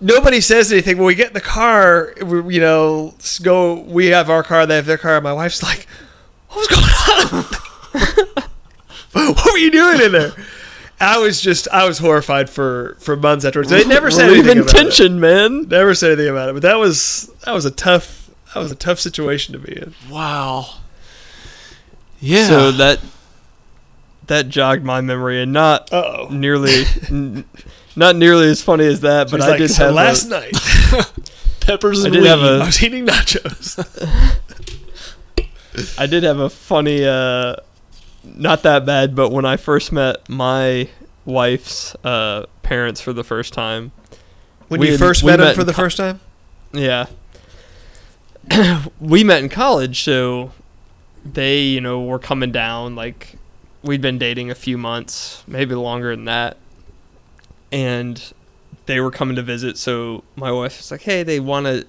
Nobody says anything. When we get in the car, we, you know, go. We have our car, they have their car. My wife's like, "What was going on? What were you doing in there?" I was just, I was horrified for, for months afterwards. They never said anything about it. Relieving tension, man. Never said anything about it. But that was that was a tough that was a tough situation to be in. Wow. Yeah. So that that jogged my memory, and not Uh-oh. nearly, n- not nearly as funny as that. But I like, did so have last a, night. Peppers and I did weed. Have a, I was eating nachos. I did have a funny, uh, not that bad, but when I first met my wife's uh, parents for the first time. When you first met him for the first time? Yeah. We met in college, so they, you know, were coming down. Like, we'd been dating a few months, maybe longer than that. And they were coming to visit, so my wife was like, hey, they want to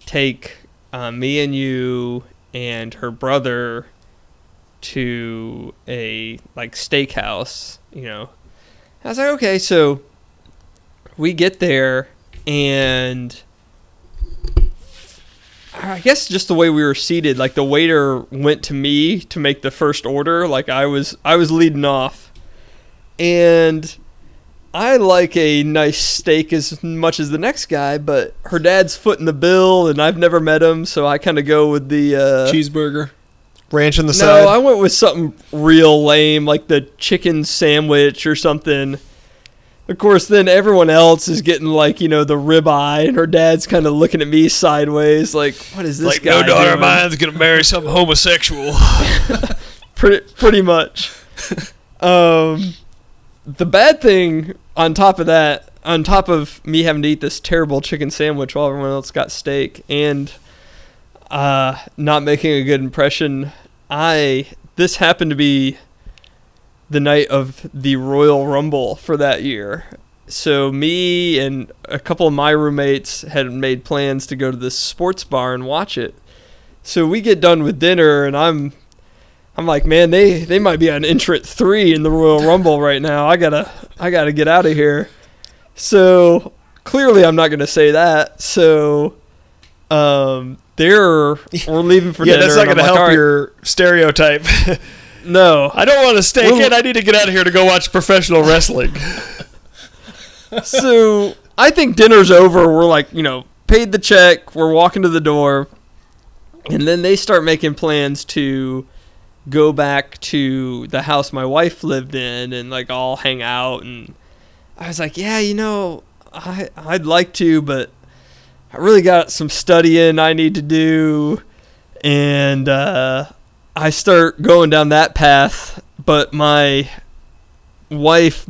take uh, me and you and her brother to a, like, steakhouse, you know. I was like, okay, so... We get there, and I guess just the way we were seated, like the waiter went to me to make the first order. Like I was, I was leading off, and I like a nice steak as much as the next guy, but her dad's footing the bill, and I've never met him, so I kind of go with the uh, cheeseburger, ranch on the no, side. No, I went with something real lame, like the chicken sandwich or something. Of course, then everyone else is getting, like, you know, the ribeye, and her dad's kind of looking at me sideways, like, what is this like, guy Like, no daughter doing? Of mine's going to marry some homosexual. pretty, pretty much. Um, the bad thing on top of that, on top of me having to eat this terrible chicken sandwich while everyone else got steak, and uh, not making a good impression, I, this happened to be... the night of the Royal Rumble for that year. So me and a couple of my roommates had made plans to go to this sports bar and watch it. So we get done with dinner, and I'm I'm like, man, they, they might be on entrant three in the Royal Rumble right now. I gotta I gotta get out of here. So clearly I'm not gonna say that. So um they're we're leaving for yeah, dinner. Yeah, that's not gonna like, help your stereotype. No. I don't want to stay in. I need to get out of here to go watch professional wrestling. So, I think dinner's over. We're like, you know, paid the check. We're walking to the door. And then they start making plans to go back to the house my wife lived in and, like, all hang out. And I was like, yeah, you know, I, I'd like to, but I really got some studying I need to do. And, uh... I start going down that path, but my wife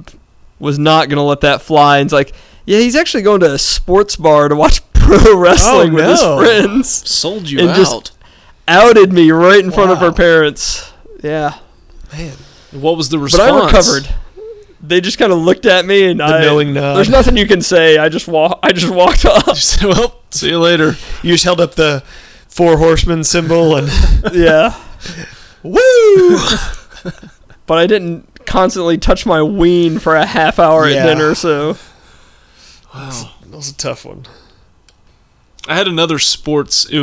was not going to let that fly. And it's like, yeah, he's actually going to a sports bar to watch pro wrestling oh, with no. his friends. Sold you and out. Just outed me right in wow. front of her parents. Yeah. Man. What was the response? But I recovered. They just kind of looked at me, and the I, knowing nod. There's nothing you can say. I just, walk, I just walked off. You said, well, see you later. You just held up the Four Horsemen symbol. and Yeah. Woo! But I didn't constantly touch my ween for a half hour yeah. at dinner, so... Wow. That was a tough one. I had another sports... It,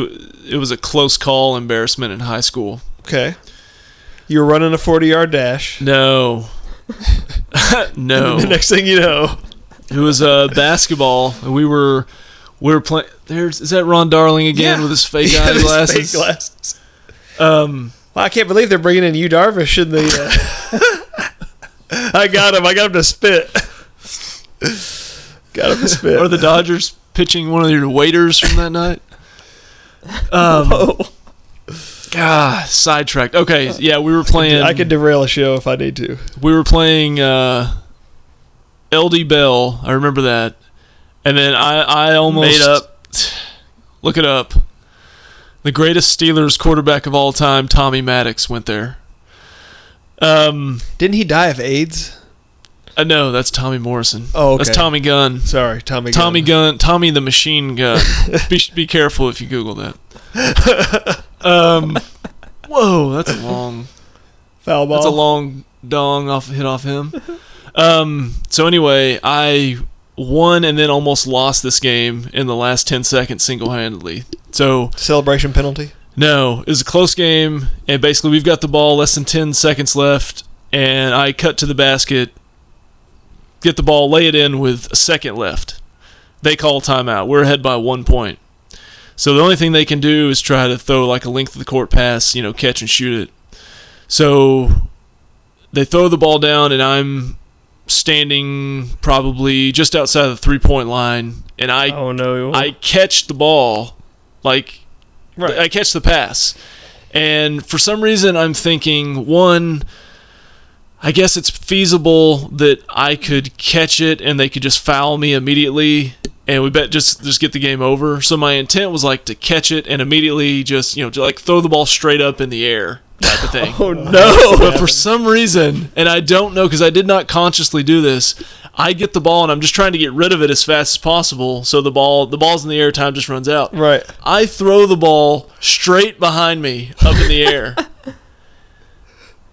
it was a close call embarrassment in high school. Okay. You were running a forty-yard dash. No. No. And the next thing you know... It was uh, basketball, and we were we were playing... There's Is that Ron Darling again yeah. with his fake yeah, eye glasses? Fake glasses. Um, well, I can't believe they're bringing in Yu Darvish in the. Uh, I got him. I got him to spit. Got him to spit. Or the Dodgers pitching one of your waiters from that night. Um, Whoa. God, sidetracked. Okay, yeah, we were playing. I could derail a show if I need to. We were playing uh, L D Bell. I remember that. And then I, I almost made up. Look it up. The greatest Steelers quarterback of all time, Tommy Maddox, went there. Um, Didn't he die of AIDS? Uh, no, that's Tommy Morrison. Oh, okay. That's Tommy Gunn. Sorry, Tommy Gunn. Tommy Gunn. Tommy the Machine Gunn. be, be careful if you Google that. um, whoa, that's a long... Foul ball. That's a long dong off hit off him. Um, so anyway, I won and then almost lost this game in the last ten seconds single-handedly. So celebration penalty? No, it was a close game, and basically we've got the ball less than ten seconds left, and I cut to the basket, get the ball, lay it in with a second left. They call timeout. We're ahead by one point. So the only thing they can do is try to throw like a length of the court pass, you know, catch and shoot it. So they throw the ball down, and I'm standing probably just outside of the three-point line, and I oh, no. I catch the ball, like right. I catch the pass. And for some reason, I'm thinking, one, I guess it's feasible that I could catch it and they could just foul me immediately, and we bet just just get the game over. So my intent was like to catch it and immediately just, you know, to like throw the ball straight up in the air type of thing. Oh no! But for some reason, and I don't know because I did not consciously do this, I get the ball and I'm just trying to get rid of it as fast as possible. So the ball, the ball's in the air, time just runs out. Right. I throw the ball straight behind me up in the air.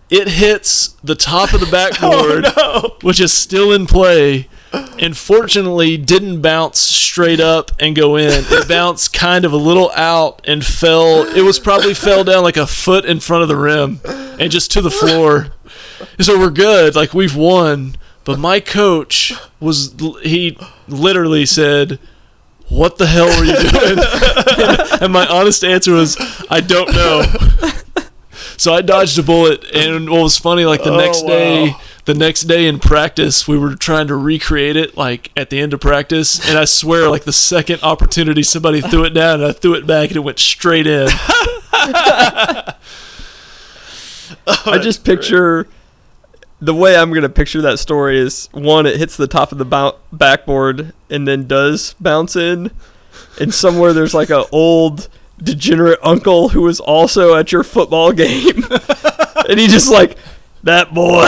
It hits the top of the backboard, oh, no. which is still in play, and fortunately didn't bounce straight up and go in. It bounced kind of a little out and fell. It was probably fell down like a foot in front of the rim and just to the floor. So we're good. Like, we've won. But my coach was, he literally said, "What the hell were you doing?" And my honest answer was, "I don't know." So I dodged a bullet, and what was funny, like the oh, next day, wow. the next day in practice, we were trying to recreate it, like at the end of practice, and I swear, like the second opportunity, somebody threw it down, and I threw it back, and it went straight in. oh, I just picture great. The way I'm gonna picture that story is one, it hits the top of the bo- backboard and then does bounce in, and somewhere there's like an old degenerate uncle who was also at your football game, and he just like, that boy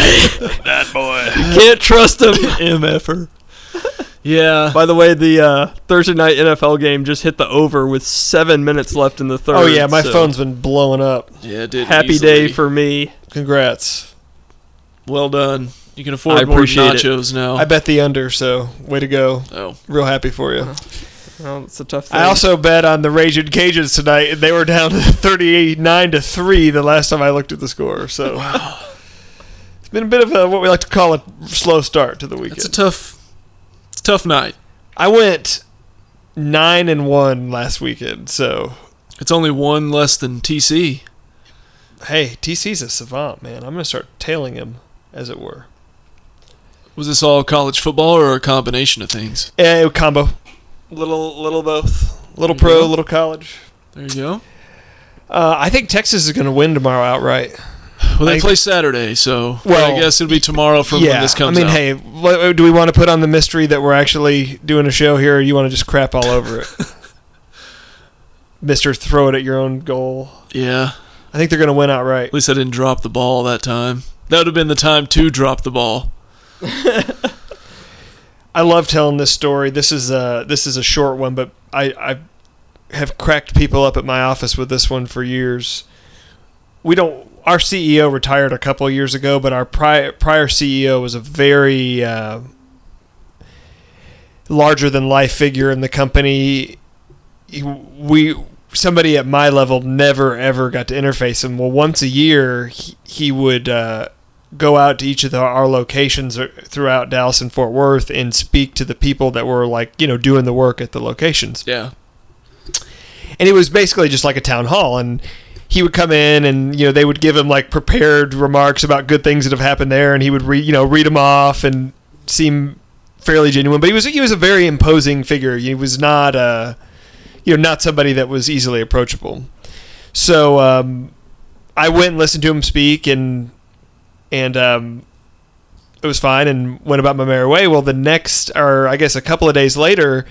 that boy you can't trust him, mf'er. Yeah, by the way, the uh Thursday night N F L game just hit the over with seven minutes left in the third. Oh yeah, my so. Phone's been blowing up. Yeah, it did. Happy easily. Day for me. Congrats, well done. You can afford I more nachos it. Now I bet the under, so way to go. Oh, real happy for you. Uh-huh. Well, it's a tough thing. I also bet on the Raging Cajuns tonight, and they were down thirty-nine to three the last time I looked at the score. So wow. It's been a bit of a, what we like to call a slow start to the weekend. It's a tough, it's a tough night. I went nine and one last weekend, so it's only one less than T C. Hey, T C's a savant, man. I'm gonna start tailing him, as it were. Was this all college football or a combination of things? A combo. Little, little both. Little pro, go. Little college. There you go. Uh, I think Texas is going to win tomorrow outright. Well, they I, play Saturday, so well, I guess it'll be tomorrow from yeah, when this comes out. I mean, out. Hey, do we want to put on the mystery that we're actually doing a show here, or you want to just crap all over it? Mister Throw It At Your Own Goal. Yeah. I think they're going to win outright. At least I didn't drop the ball that time. That would have been the time to drop the ball. I love telling this story. This is a this is a short one, but I, I have cracked people up at my office with this one for years. We don't. Our C E O retired a couple of years ago, but our prior prior C E O was a very uh, larger than life figure in the company. We somebody at my level never ever got to interface him. Well, once a year he, he would. Uh, go out to each of the, our locations throughout Dallas and Fort Worth and speak to the people that were, like, you know, doing the work at the locations. Yeah. And it was basically just like a town hall, and he would come in and, you know, they would give him like prepared remarks about good things that have happened there, and he would read, you know, read them off and seem fairly genuine, but he was, he was a very imposing figure. He was not uh you know, not somebody that was easily approachable. So um, I went and listened to him speak, and And um, it was fine, and went about my merry way. Well, the next, or I guess a couple of days later,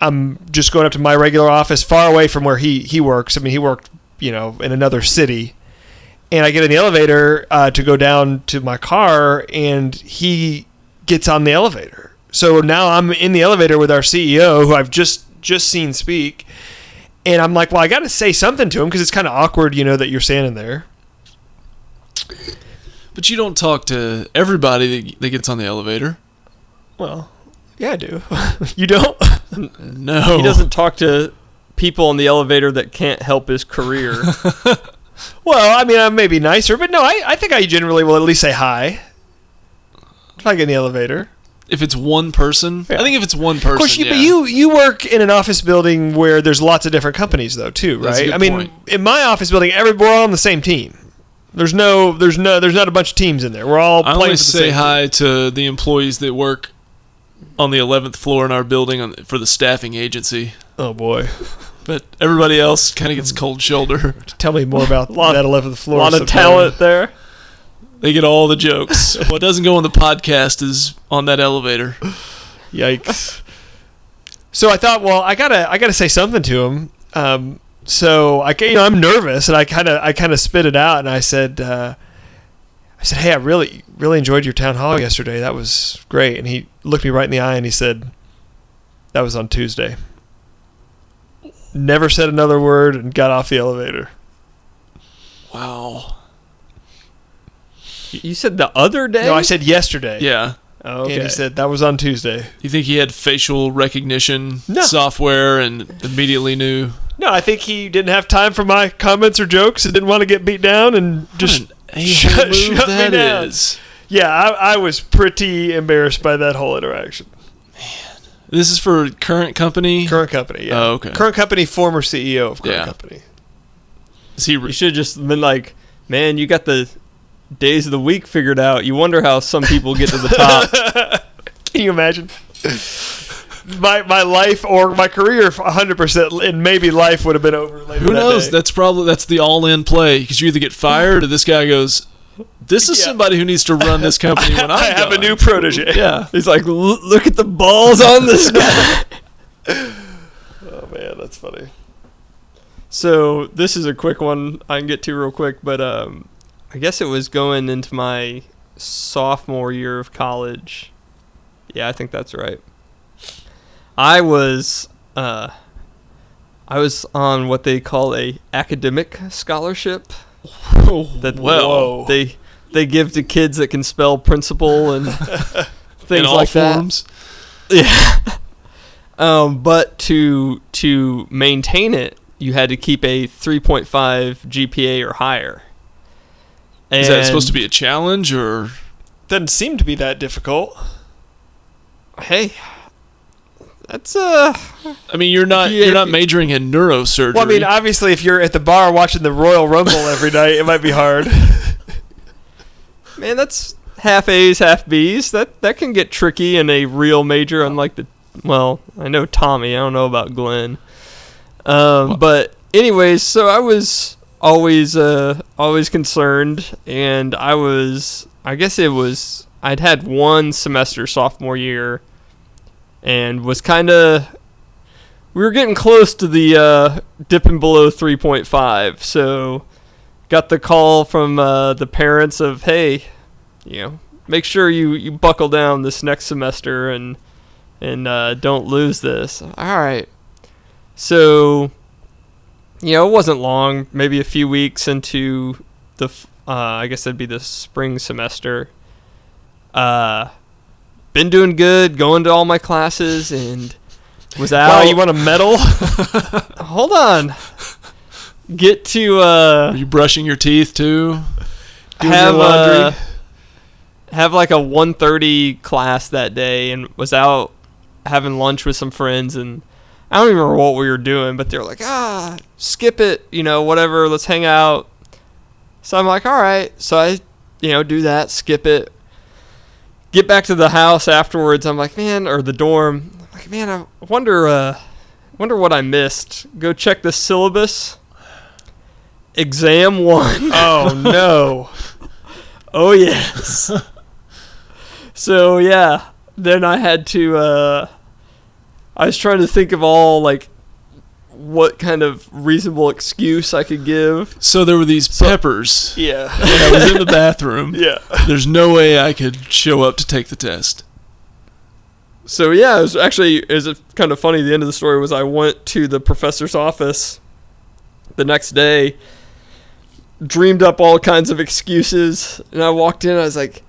I'm just going up to my regular office, far away from where he, he works. I mean, he worked, you know, in another city. And I get in the elevator uh, to go down to my car, and he gets on the elevator. So now I'm in the elevator with our C E O, who I've just, just seen speak. And I'm like, well, I got to say something to him, because it's kind of awkward, you know, that you're standing there. But you don't talk to everybody that gets on the elevator. Well, yeah, I do. You don't? No. He doesn't talk to people on the elevator that can't help his career. Well, I mean, I may be nicer, but no, I, I think I generally will at least say hi if I get in the elevator. If it's one person, yeah. I think if it's one person, of course. You, yeah. But you you work in an office building where there's lots of different companies, though, too, right? That's a good I mean, point. In my office building, every we're all on the same team. There's no, there's no, there's not a bunch of teams in there. We're all. I always say hi team. to the employees that work on the eleventh floor in our building on, for the staffing agency. Oh boy. But everybody else kind of gets cold shoulder. Tell me more about lot, that eleventh floor. A lot of talent there. They get all the jokes. What doesn't go on the podcast is on that elevator. Yikes. So I thought, well, I gotta, I gotta say something to him. Um, so I, you know, I'm nervous, and I kind of, I kind of spit it out, and I said, uh, I said, hey, I really, really enjoyed your town hall yesterday. That was great. And he looked me right in the eye, and he said, that was on Tuesday. Never said another word and got off the elevator. Wow. You said the other day? No, I said yesterday. Yeah. Oh, okay. And he said that was on Tuesday. You think he had facial recognition no. software and immediately knew? No, I think he didn't have time for my comments or jokes and didn't want to get beat down and just shut, shut me down. Is. Yeah, I, I was pretty embarrassed by that whole interaction. Man. This is for current company? Current company, yeah. Oh, okay. Current company, former C E O of current yeah. company. Is he re- you should have just been like, man, you got the... days of the week figured out. You wonder how some people get to the top. Can you imagine? My my life or my career, one hundred percent, and maybe life would have been over later. Who knows? That day. That's probably that's the all-in play, because you either get fired or this guy goes, this is yeah. somebody who needs to run this company when I'm I have gone. A new protege. Yeah. He's like, look at the balls on this guy. Oh, man, that's funny. So this is a quick one I can get to real quick, but... um. I guess it was going into my sophomore year of college. Yeah, I think that's right. I was uh, I was on what they call a academic scholarship. That Whoa. they they give to kids that can spell principal and things like forms. that. Yeah. Um, but to to maintain it, you had to keep a three point five G P A or higher. And is that supposed to be a challenge, or doesn't seem to be that difficult? Hey, that's uh. I mean, you're not you're not majoring in neurosurgery. Well, I mean, obviously, if you're at the bar watching the Royal Rumble every night, it might be hard. Man, that's half A's, half B's. That that can get tricky in a real major. Unlike the well, I know Tommy. I don't know about Glenn. Um, well, but anyways, so I was. Always, uh, always concerned, and I was, I guess it was, I'd had one semester sophomore year, and was kind of, we were getting close to the, uh, dipping below three point five, so got the call from, uh, the parents of, hey, you know, make sure you, you buckle down this next semester, and, and, uh, don't lose this. All right. So... You know, it wasn't long, maybe a few weeks into the, uh, I guess that'd be the spring semester. Uh, been doing good, going to all my classes, and was out. Wow, you want a medal? Hold on. Get to, uh... Are you brushing your teeth, too? Doing have, your laundry? Uh, have, like, a one thirty class that day, and was out having lunch with some friends, and... I don't even remember what we were doing, but they were like, ah, skip it, you know, whatever, let's hang out. So I'm like, all right. So I, you know, do that, skip it. Get back to the house afterwards. I'm like, man, or the dorm. I'm like, man, I wonder, uh, wonder what I missed. Go check the syllabus. Exam one. Oh, no. Oh, yes. So, yeah, then I had to, uh, I was trying to think of all, like, what kind of reasonable excuse I could give. So there were these peppers. So, yeah. And I was in the bathroom. Yeah. There's no way I could show up to take the test. So, yeah, it was actually it was kind of funny. The end of the story was I went to the professor's office the next day, dreamed up all kinds of excuses, and I walked in. I was like,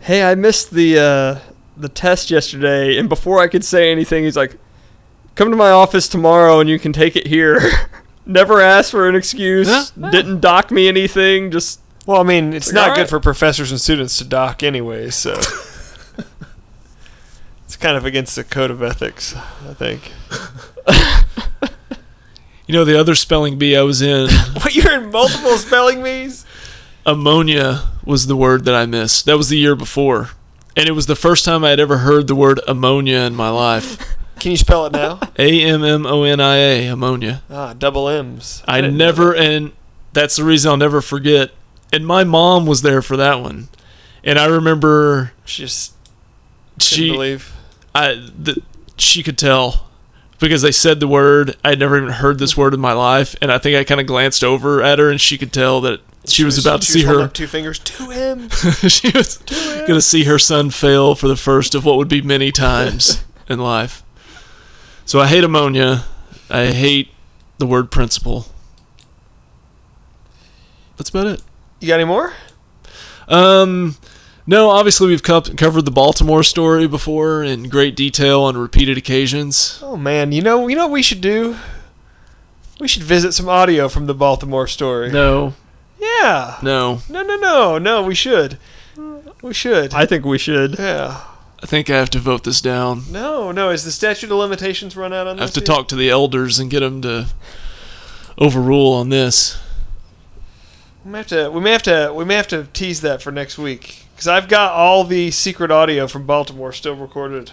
hey, I missed the... Uh, the test yesterday, and before I could say anything, he's like, come to my office tomorrow and you can take it here. Never asked for an excuse. Huh? Didn't dock me anything. Just well, I mean, it's like, not good right. for professors and students to dock anyway, so kind of against the code of ethics, I think. You know, the other spelling bee I was in. What, you're in multiple spelling bees? Ammonia was the word that I missed. That was the year before. And it was the first time I had ever heard the word ammonia in my life. Can you spell it now? A M M O N I A, ammonia. Ah, double M's. I, I never, and that's the reason I'll never forget. And my mom was there for that one. And I remember... She just couldn't she, believe. I, the, she could tell. Because they said the word, I had never even heard this word in my life, and I think I kind of glanced over at her, and she could tell that she, she was, was about she to see was her up two fingers to him. She was going to see her son fail for the first of what would be many times in life. So I hate ammonia. I hate the word principal. That's about it. You got any more? Um. No, obviously we've co- covered the Baltimore story before in great detail on repeated occasions. Oh man, you know, you know what we should do? We should visit some audio from the Baltimore story. No. Yeah. No. No, no, no, no. We should. We should. I think we should. Yeah. I think I have to vote this down. No, no. Is the statute of limitations run out on this? I have to yet? talk to the elders and get them to overrule on this. We may have to. We may have to. We may have to tease that for next week. Because I've got all the secret audio from Baltimore still recorded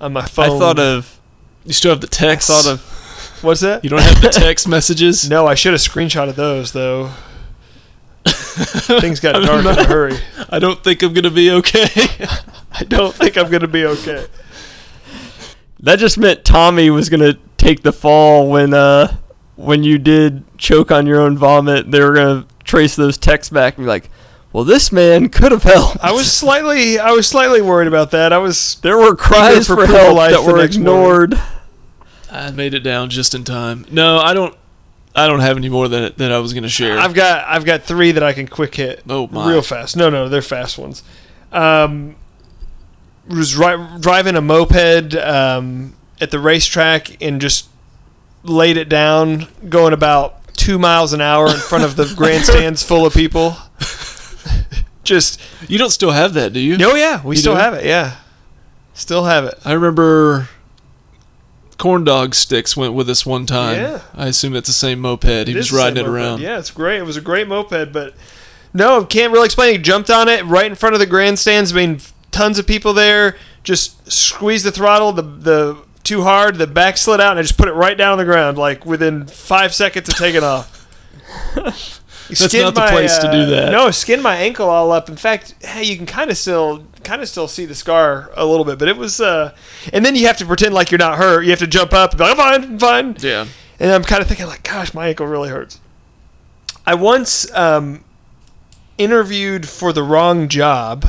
on my phone. I thought of... You still have the text? I thought of... What's that? You don't have the text messages? No, I should have screenshotted those, though. Things got dark in a hurry. I don't think I'm going to be okay. I don't think I'm going to be okay. That just meant Tommy was going to take the fall when uh, when you did choke on your own vomit. They were going to trace those texts back and be like... Well, this man could have helped. I was slightly, I was slightly worried about that. I was. There were cries for, for help that were ignored. Morning. I made it down just in time. No, I don't. I don't have any more that that I was going to share. I've got, I've got three that I can quick hit. Oh my! Real fast. No, no, they're fast ones. Um, was ri- driving a moped um, at the racetrack and just laid it down, going about two miles an hour in front of the grandstands full of people. Just you don't still have that, do you? Oh yeah, we you still do? have it. Yeah, still have it. I remember corn dog sticks went with us one time. Yeah, I assume it's the same moped. It he was riding it moped. around. Yeah, it's great. It was a great moped, but no, can't really explain. He jumped on it right in front of the grandstands. I mean, tons of people there. Just squeezed the throttle the the too hard. The back slid out, and I just put it right down on the ground. Like within five seconds of taking off. That's not the place uh, to do that. No, skinned my ankle all up. In fact, hey, you can kind of still, kind of still see the scar a little bit. But it was, uh, and then you have to pretend like you're not hurt. You have to jump up and be like, "I'm fine, I'm fine." Yeah. And I'm kind of thinking like, "Gosh, my ankle really hurts." I once um, interviewed for the wrong job.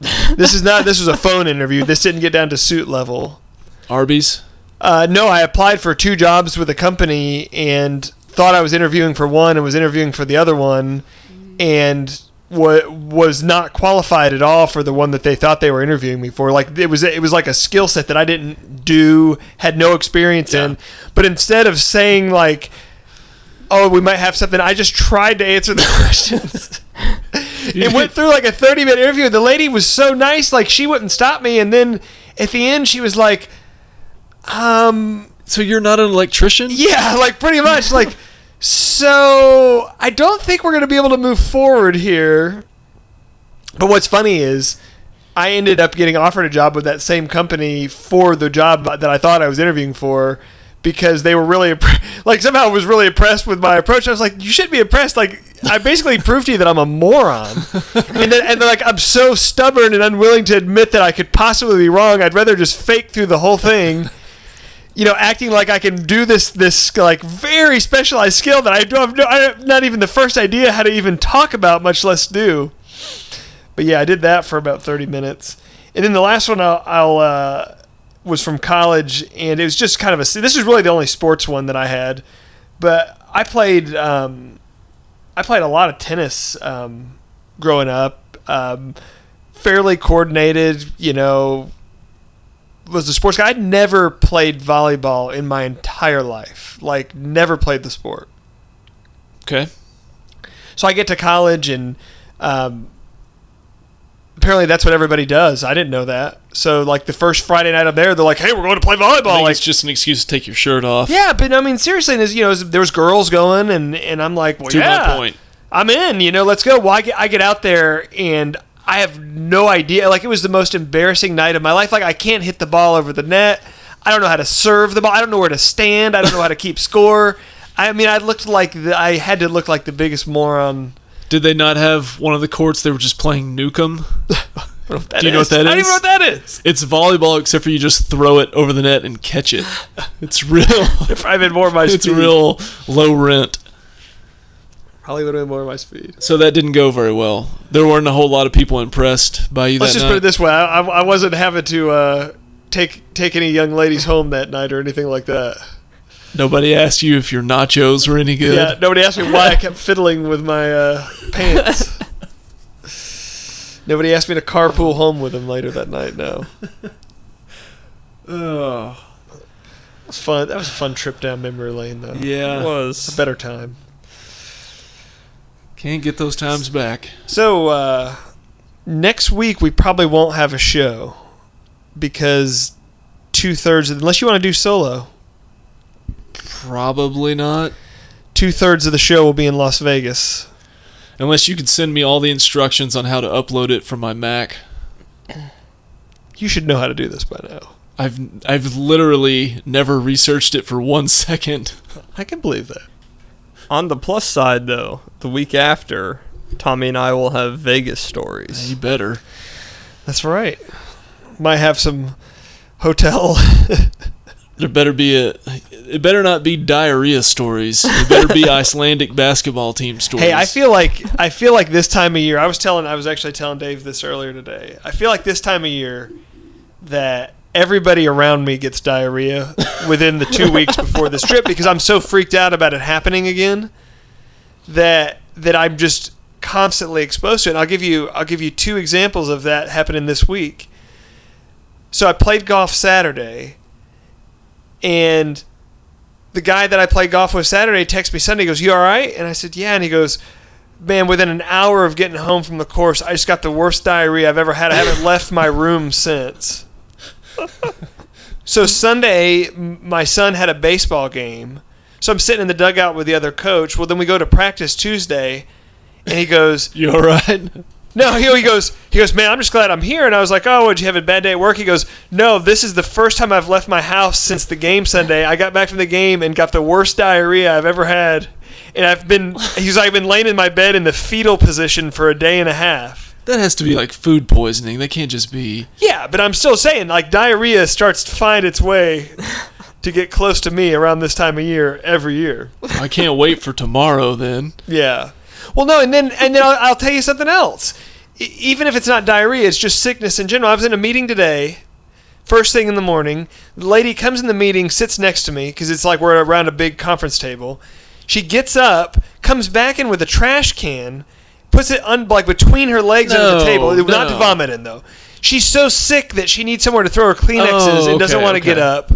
This is not. This was a phone interview. This didn't get down to suit level. Arby's. Uh, no, I applied for two jobs with a company and. Thought I was interviewing for one and was interviewing for the other one and w- was not qualified at all for the one that they thought they were interviewing me for. Like it was it was like a skill set that I didn't do, had no experience yeah. in. But instead of saying like, oh, we might have something, I just tried to answer the questions. It went through like a thirty-minute interview. The lady was so nice, like she wouldn't stop me. And then at the end she was like, um... So you're not an electrician? Yeah, like pretty much. Like, so I don't think we're going to be able to move forward here. But what's funny is I ended up getting offered a job with that same company for the job that I thought I was interviewing for because they were really, like somehow I was really impressed with my approach. I was like, you should be impressed. Like I basically proved to you that I'm a moron. And then, and they're like, I'm so stubborn and unwilling to admit that I could possibly be wrong. I'd rather just fake through the whole thing. You know, acting like I can do this, this like very specialized skill that I don't have, no, I have not even the first idea how to even talk about, much less do. But yeah, I did that for about thirty minutes, and then the last one I'll, I'll uh, was from college, and it was just kind of a. This is really the only sports one that I had, but I played, um, I played a lot of tennis um, growing up, um, fairly coordinated, you know. Was a sports guy. I'd never played volleyball in my entire life. Like, never played the sport. Okay. So I get to college and um, apparently that's what everybody does. I didn't know that. So, like, the first Friday night I'm there, they're like, hey, we're going to play volleyball. I think like, it's just an excuse to take your shirt off. Yeah, but, I mean, seriously, there's, you know, there's girls going, and, and I'm like, well, to yeah. my point. I'm in, you know, let's go. Well, I get, I get out there, and I have no idea. Like, it was the most embarrassing night of my life. Like, I can't hit the ball over the net. I don't know how to serve the ball. I don't know where to stand. I don't know how to keep score. I mean, I looked like the, I had to look like the biggest moron. Did they not have one of the courts? They were just playing Nukem. Do you is. know what that is? I don't even know what that is. It's volleyball, except for you just throw it over the net and catch it. It's real. Probably been more of my speed. It's real low rent. Probably would have been more of my speed. So that didn't go very well. There weren't a whole lot of people impressed by you. Let's that just night. Put it this way: I, I wasn't having to uh, take take any young ladies home that night or anything like that. Nobody asked you if your nachos were any good. Yeah, nobody asked me why I kept fiddling with my uh, pants. Nobody asked me to carpool home with them later that night, no. Oh. That was fun. That was a fun trip down memory lane, though. Yeah. It was. It's a better time. Can't get those times back. So, uh, next week we probably won't have a show because two-thirds, unless you want to do solo... Probably not. Two-thirds of the show will be in Las Vegas. Unless you could send me all the instructions on how to upload it from my Mac. You should know how to do this by now. I've I've literally never researched it for one second. I can believe that. On the plus side, though, the week after, Tommy and I will have Vegas stories. You better. That's right. Might have some hotel... There better be a. It better not be diarrhea stories. It better be Icelandic basketball team stories. Hey, I feel like I feel like this time of year. I was telling. I was actually telling Dave this earlier today. I feel like this time of year that everybody around me gets diarrhea within the two weeks before this trip because I'm so freaked out about it happening again that that I'm just constantly exposed to it. And I'll give you. I'll give you two examples of that happening this week. So I played golf Saturday. And the guy that I played golf with Saturday texts me Sunday. He goes, "You all right?" And I said, "Yeah." And he goes, "Man, within an hour of getting home from the course, I just got the worst diarrhea I've ever had. I haven't left my room since." So Sunday, my son had a baseball game. So I'm sitting in the dugout with the other coach. Well, then we go to practice Tuesday, and he goes, "You all right?" No, he goes, he goes, "Man, I'm just glad I'm here." And I was like, "Oh, did you have a bad day at work?" He goes, "No, this is the first time I've left my house since the game Sunday. I got back from the game and got the worst diarrhea I've ever had. And I've been, he's like, I've been laying in my bed in the fetal position for a day and a half." That has to be like food poisoning. That can't just be. Yeah, but I'm still saying, like, diarrhea starts to find its way to get close to me around this time of year every year. I can't wait for tomorrow then. Yeah. Well, no, and then and then I'll, I'll tell you something else. I, even if it's not diarrhea, it's just sickness in general. I was in a meeting today, first thing in the morning. The lady comes in the meeting, sits next to me, because it's like we're around a big conference table. She gets up, comes back in with a trash can, puts it un- like between her legs no, under the table. No. Not to vomit in, though. She's so sick that she needs somewhere to throw her Kleenexes oh, okay, and doesn't want to okay. get up.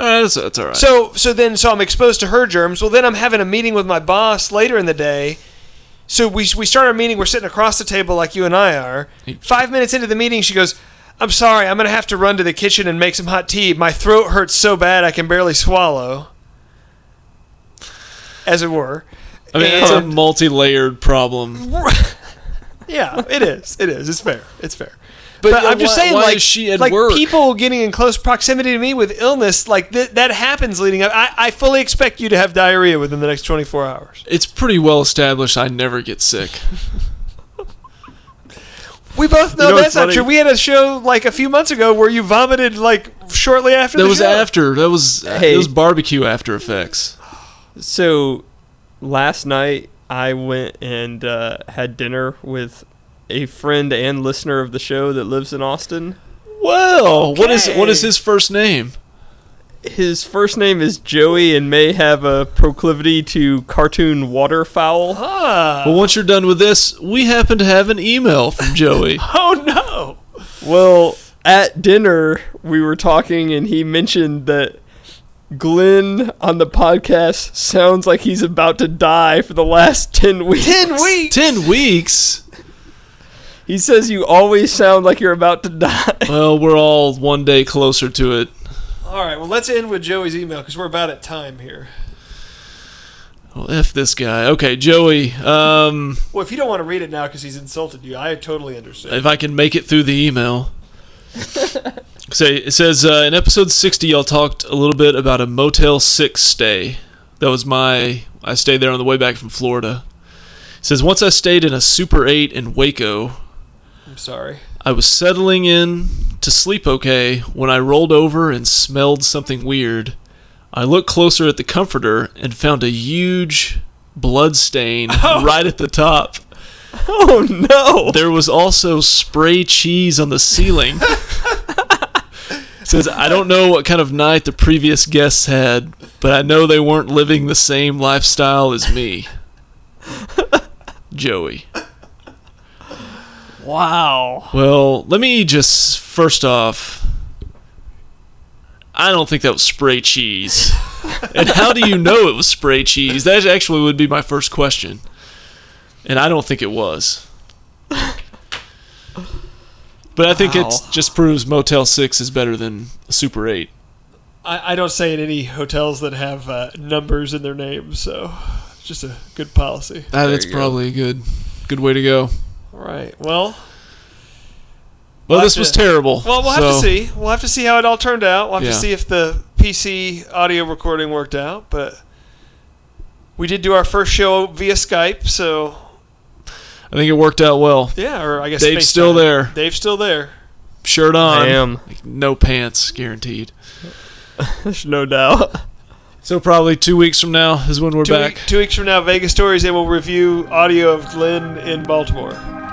Uh, that's, that's all right. So, so, then, so I'm exposed to her germs. Well, then I'm having a meeting with my boss later in the day. So we we start our meeting. We're sitting across the table like you and I are. Five minutes into the meeting, she goes, "I'm sorry, I'm going to have to run to the kitchen and make some hot tea. My throat hurts so bad I can barely swallow." As it were. I mean, and it's a multi-layered problem. Yeah, it is. It is. It's fair. It's fair. But, but I'm just why, saying, why like, is she at like work? People getting in close proximity to me with illness, like th- that happens leading up. I, I fully expect you to have diarrhea within the next twenty-four hours. It's pretty well established I never get sick. We both know, you know that's not true. We had a show like a few months ago where you vomited like shortly after that the show. That was after. That was, hey. It was barbecue after effects. So last night I went and uh, had dinner with a friend and listener of the show that lives in Austin. Well, okay. what is what is his first name? His first name is Joey and may have a proclivity to cartoon waterfowl. Huh. Well, once you're done with this, we happen to have an email from Joey. Oh, no. Well, at dinner, we were talking, and he mentioned that Glenn on the podcast sounds like he's about to die for the last ten weeks. ten weeks? ten weeks? He says you always sound like you're about to die. Well, we're all one day closer to it. All right, well, let's end with Joey's email because we're about at time here. Well, F this guy. Okay, Joey. Um, well, if you don't want to read it now because he's insulted you, I totally understand. If I can make it through the email. So it says, uh, in episode sixty, y'all talked a little bit about a Motel six stay. That was my... I stayed there on the way back from Florida. It says, once I stayed in a Super eight in Waco... I'm sorry. I was settling in to sleep okay when I rolled over and smelled something weird. I looked closer at the comforter and found a huge blood stain oh. right at the top. Oh, no. There was also spray cheese on the ceiling. Says, I don't know what kind of night the previous guests had, but I know they weren't living the same lifestyle as me. Joey. Wow. Well, let me just, first off, I don't think that was spray cheese. And how do you know it was spray cheese? That actually would be my first question. And I don't think it was. But I think wow. it just proves Motel six is better than Super eight. I, I don't stay in any hotels that have uh, numbers in their names, so it's just a good policy. Ah, that's probably a good, good way to go. All right, well... Well, we'll this to, was terrible. Well, we'll so. have to see. We'll have to see how it all turned out. We'll have yeah. to see if the P C audio recording worked out, but we did do our first show via Skype, so... I think it worked out well. Yeah, or I guess Dave's FaceTime. still there. Dave's still there. Shirt on. I am. No pants, guaranteed. There's no doubt. So probably two weeks from now is when we're two back. Week, two weeks from now, Vegas Stories, and we'll review audio of Glenn in Baltimore.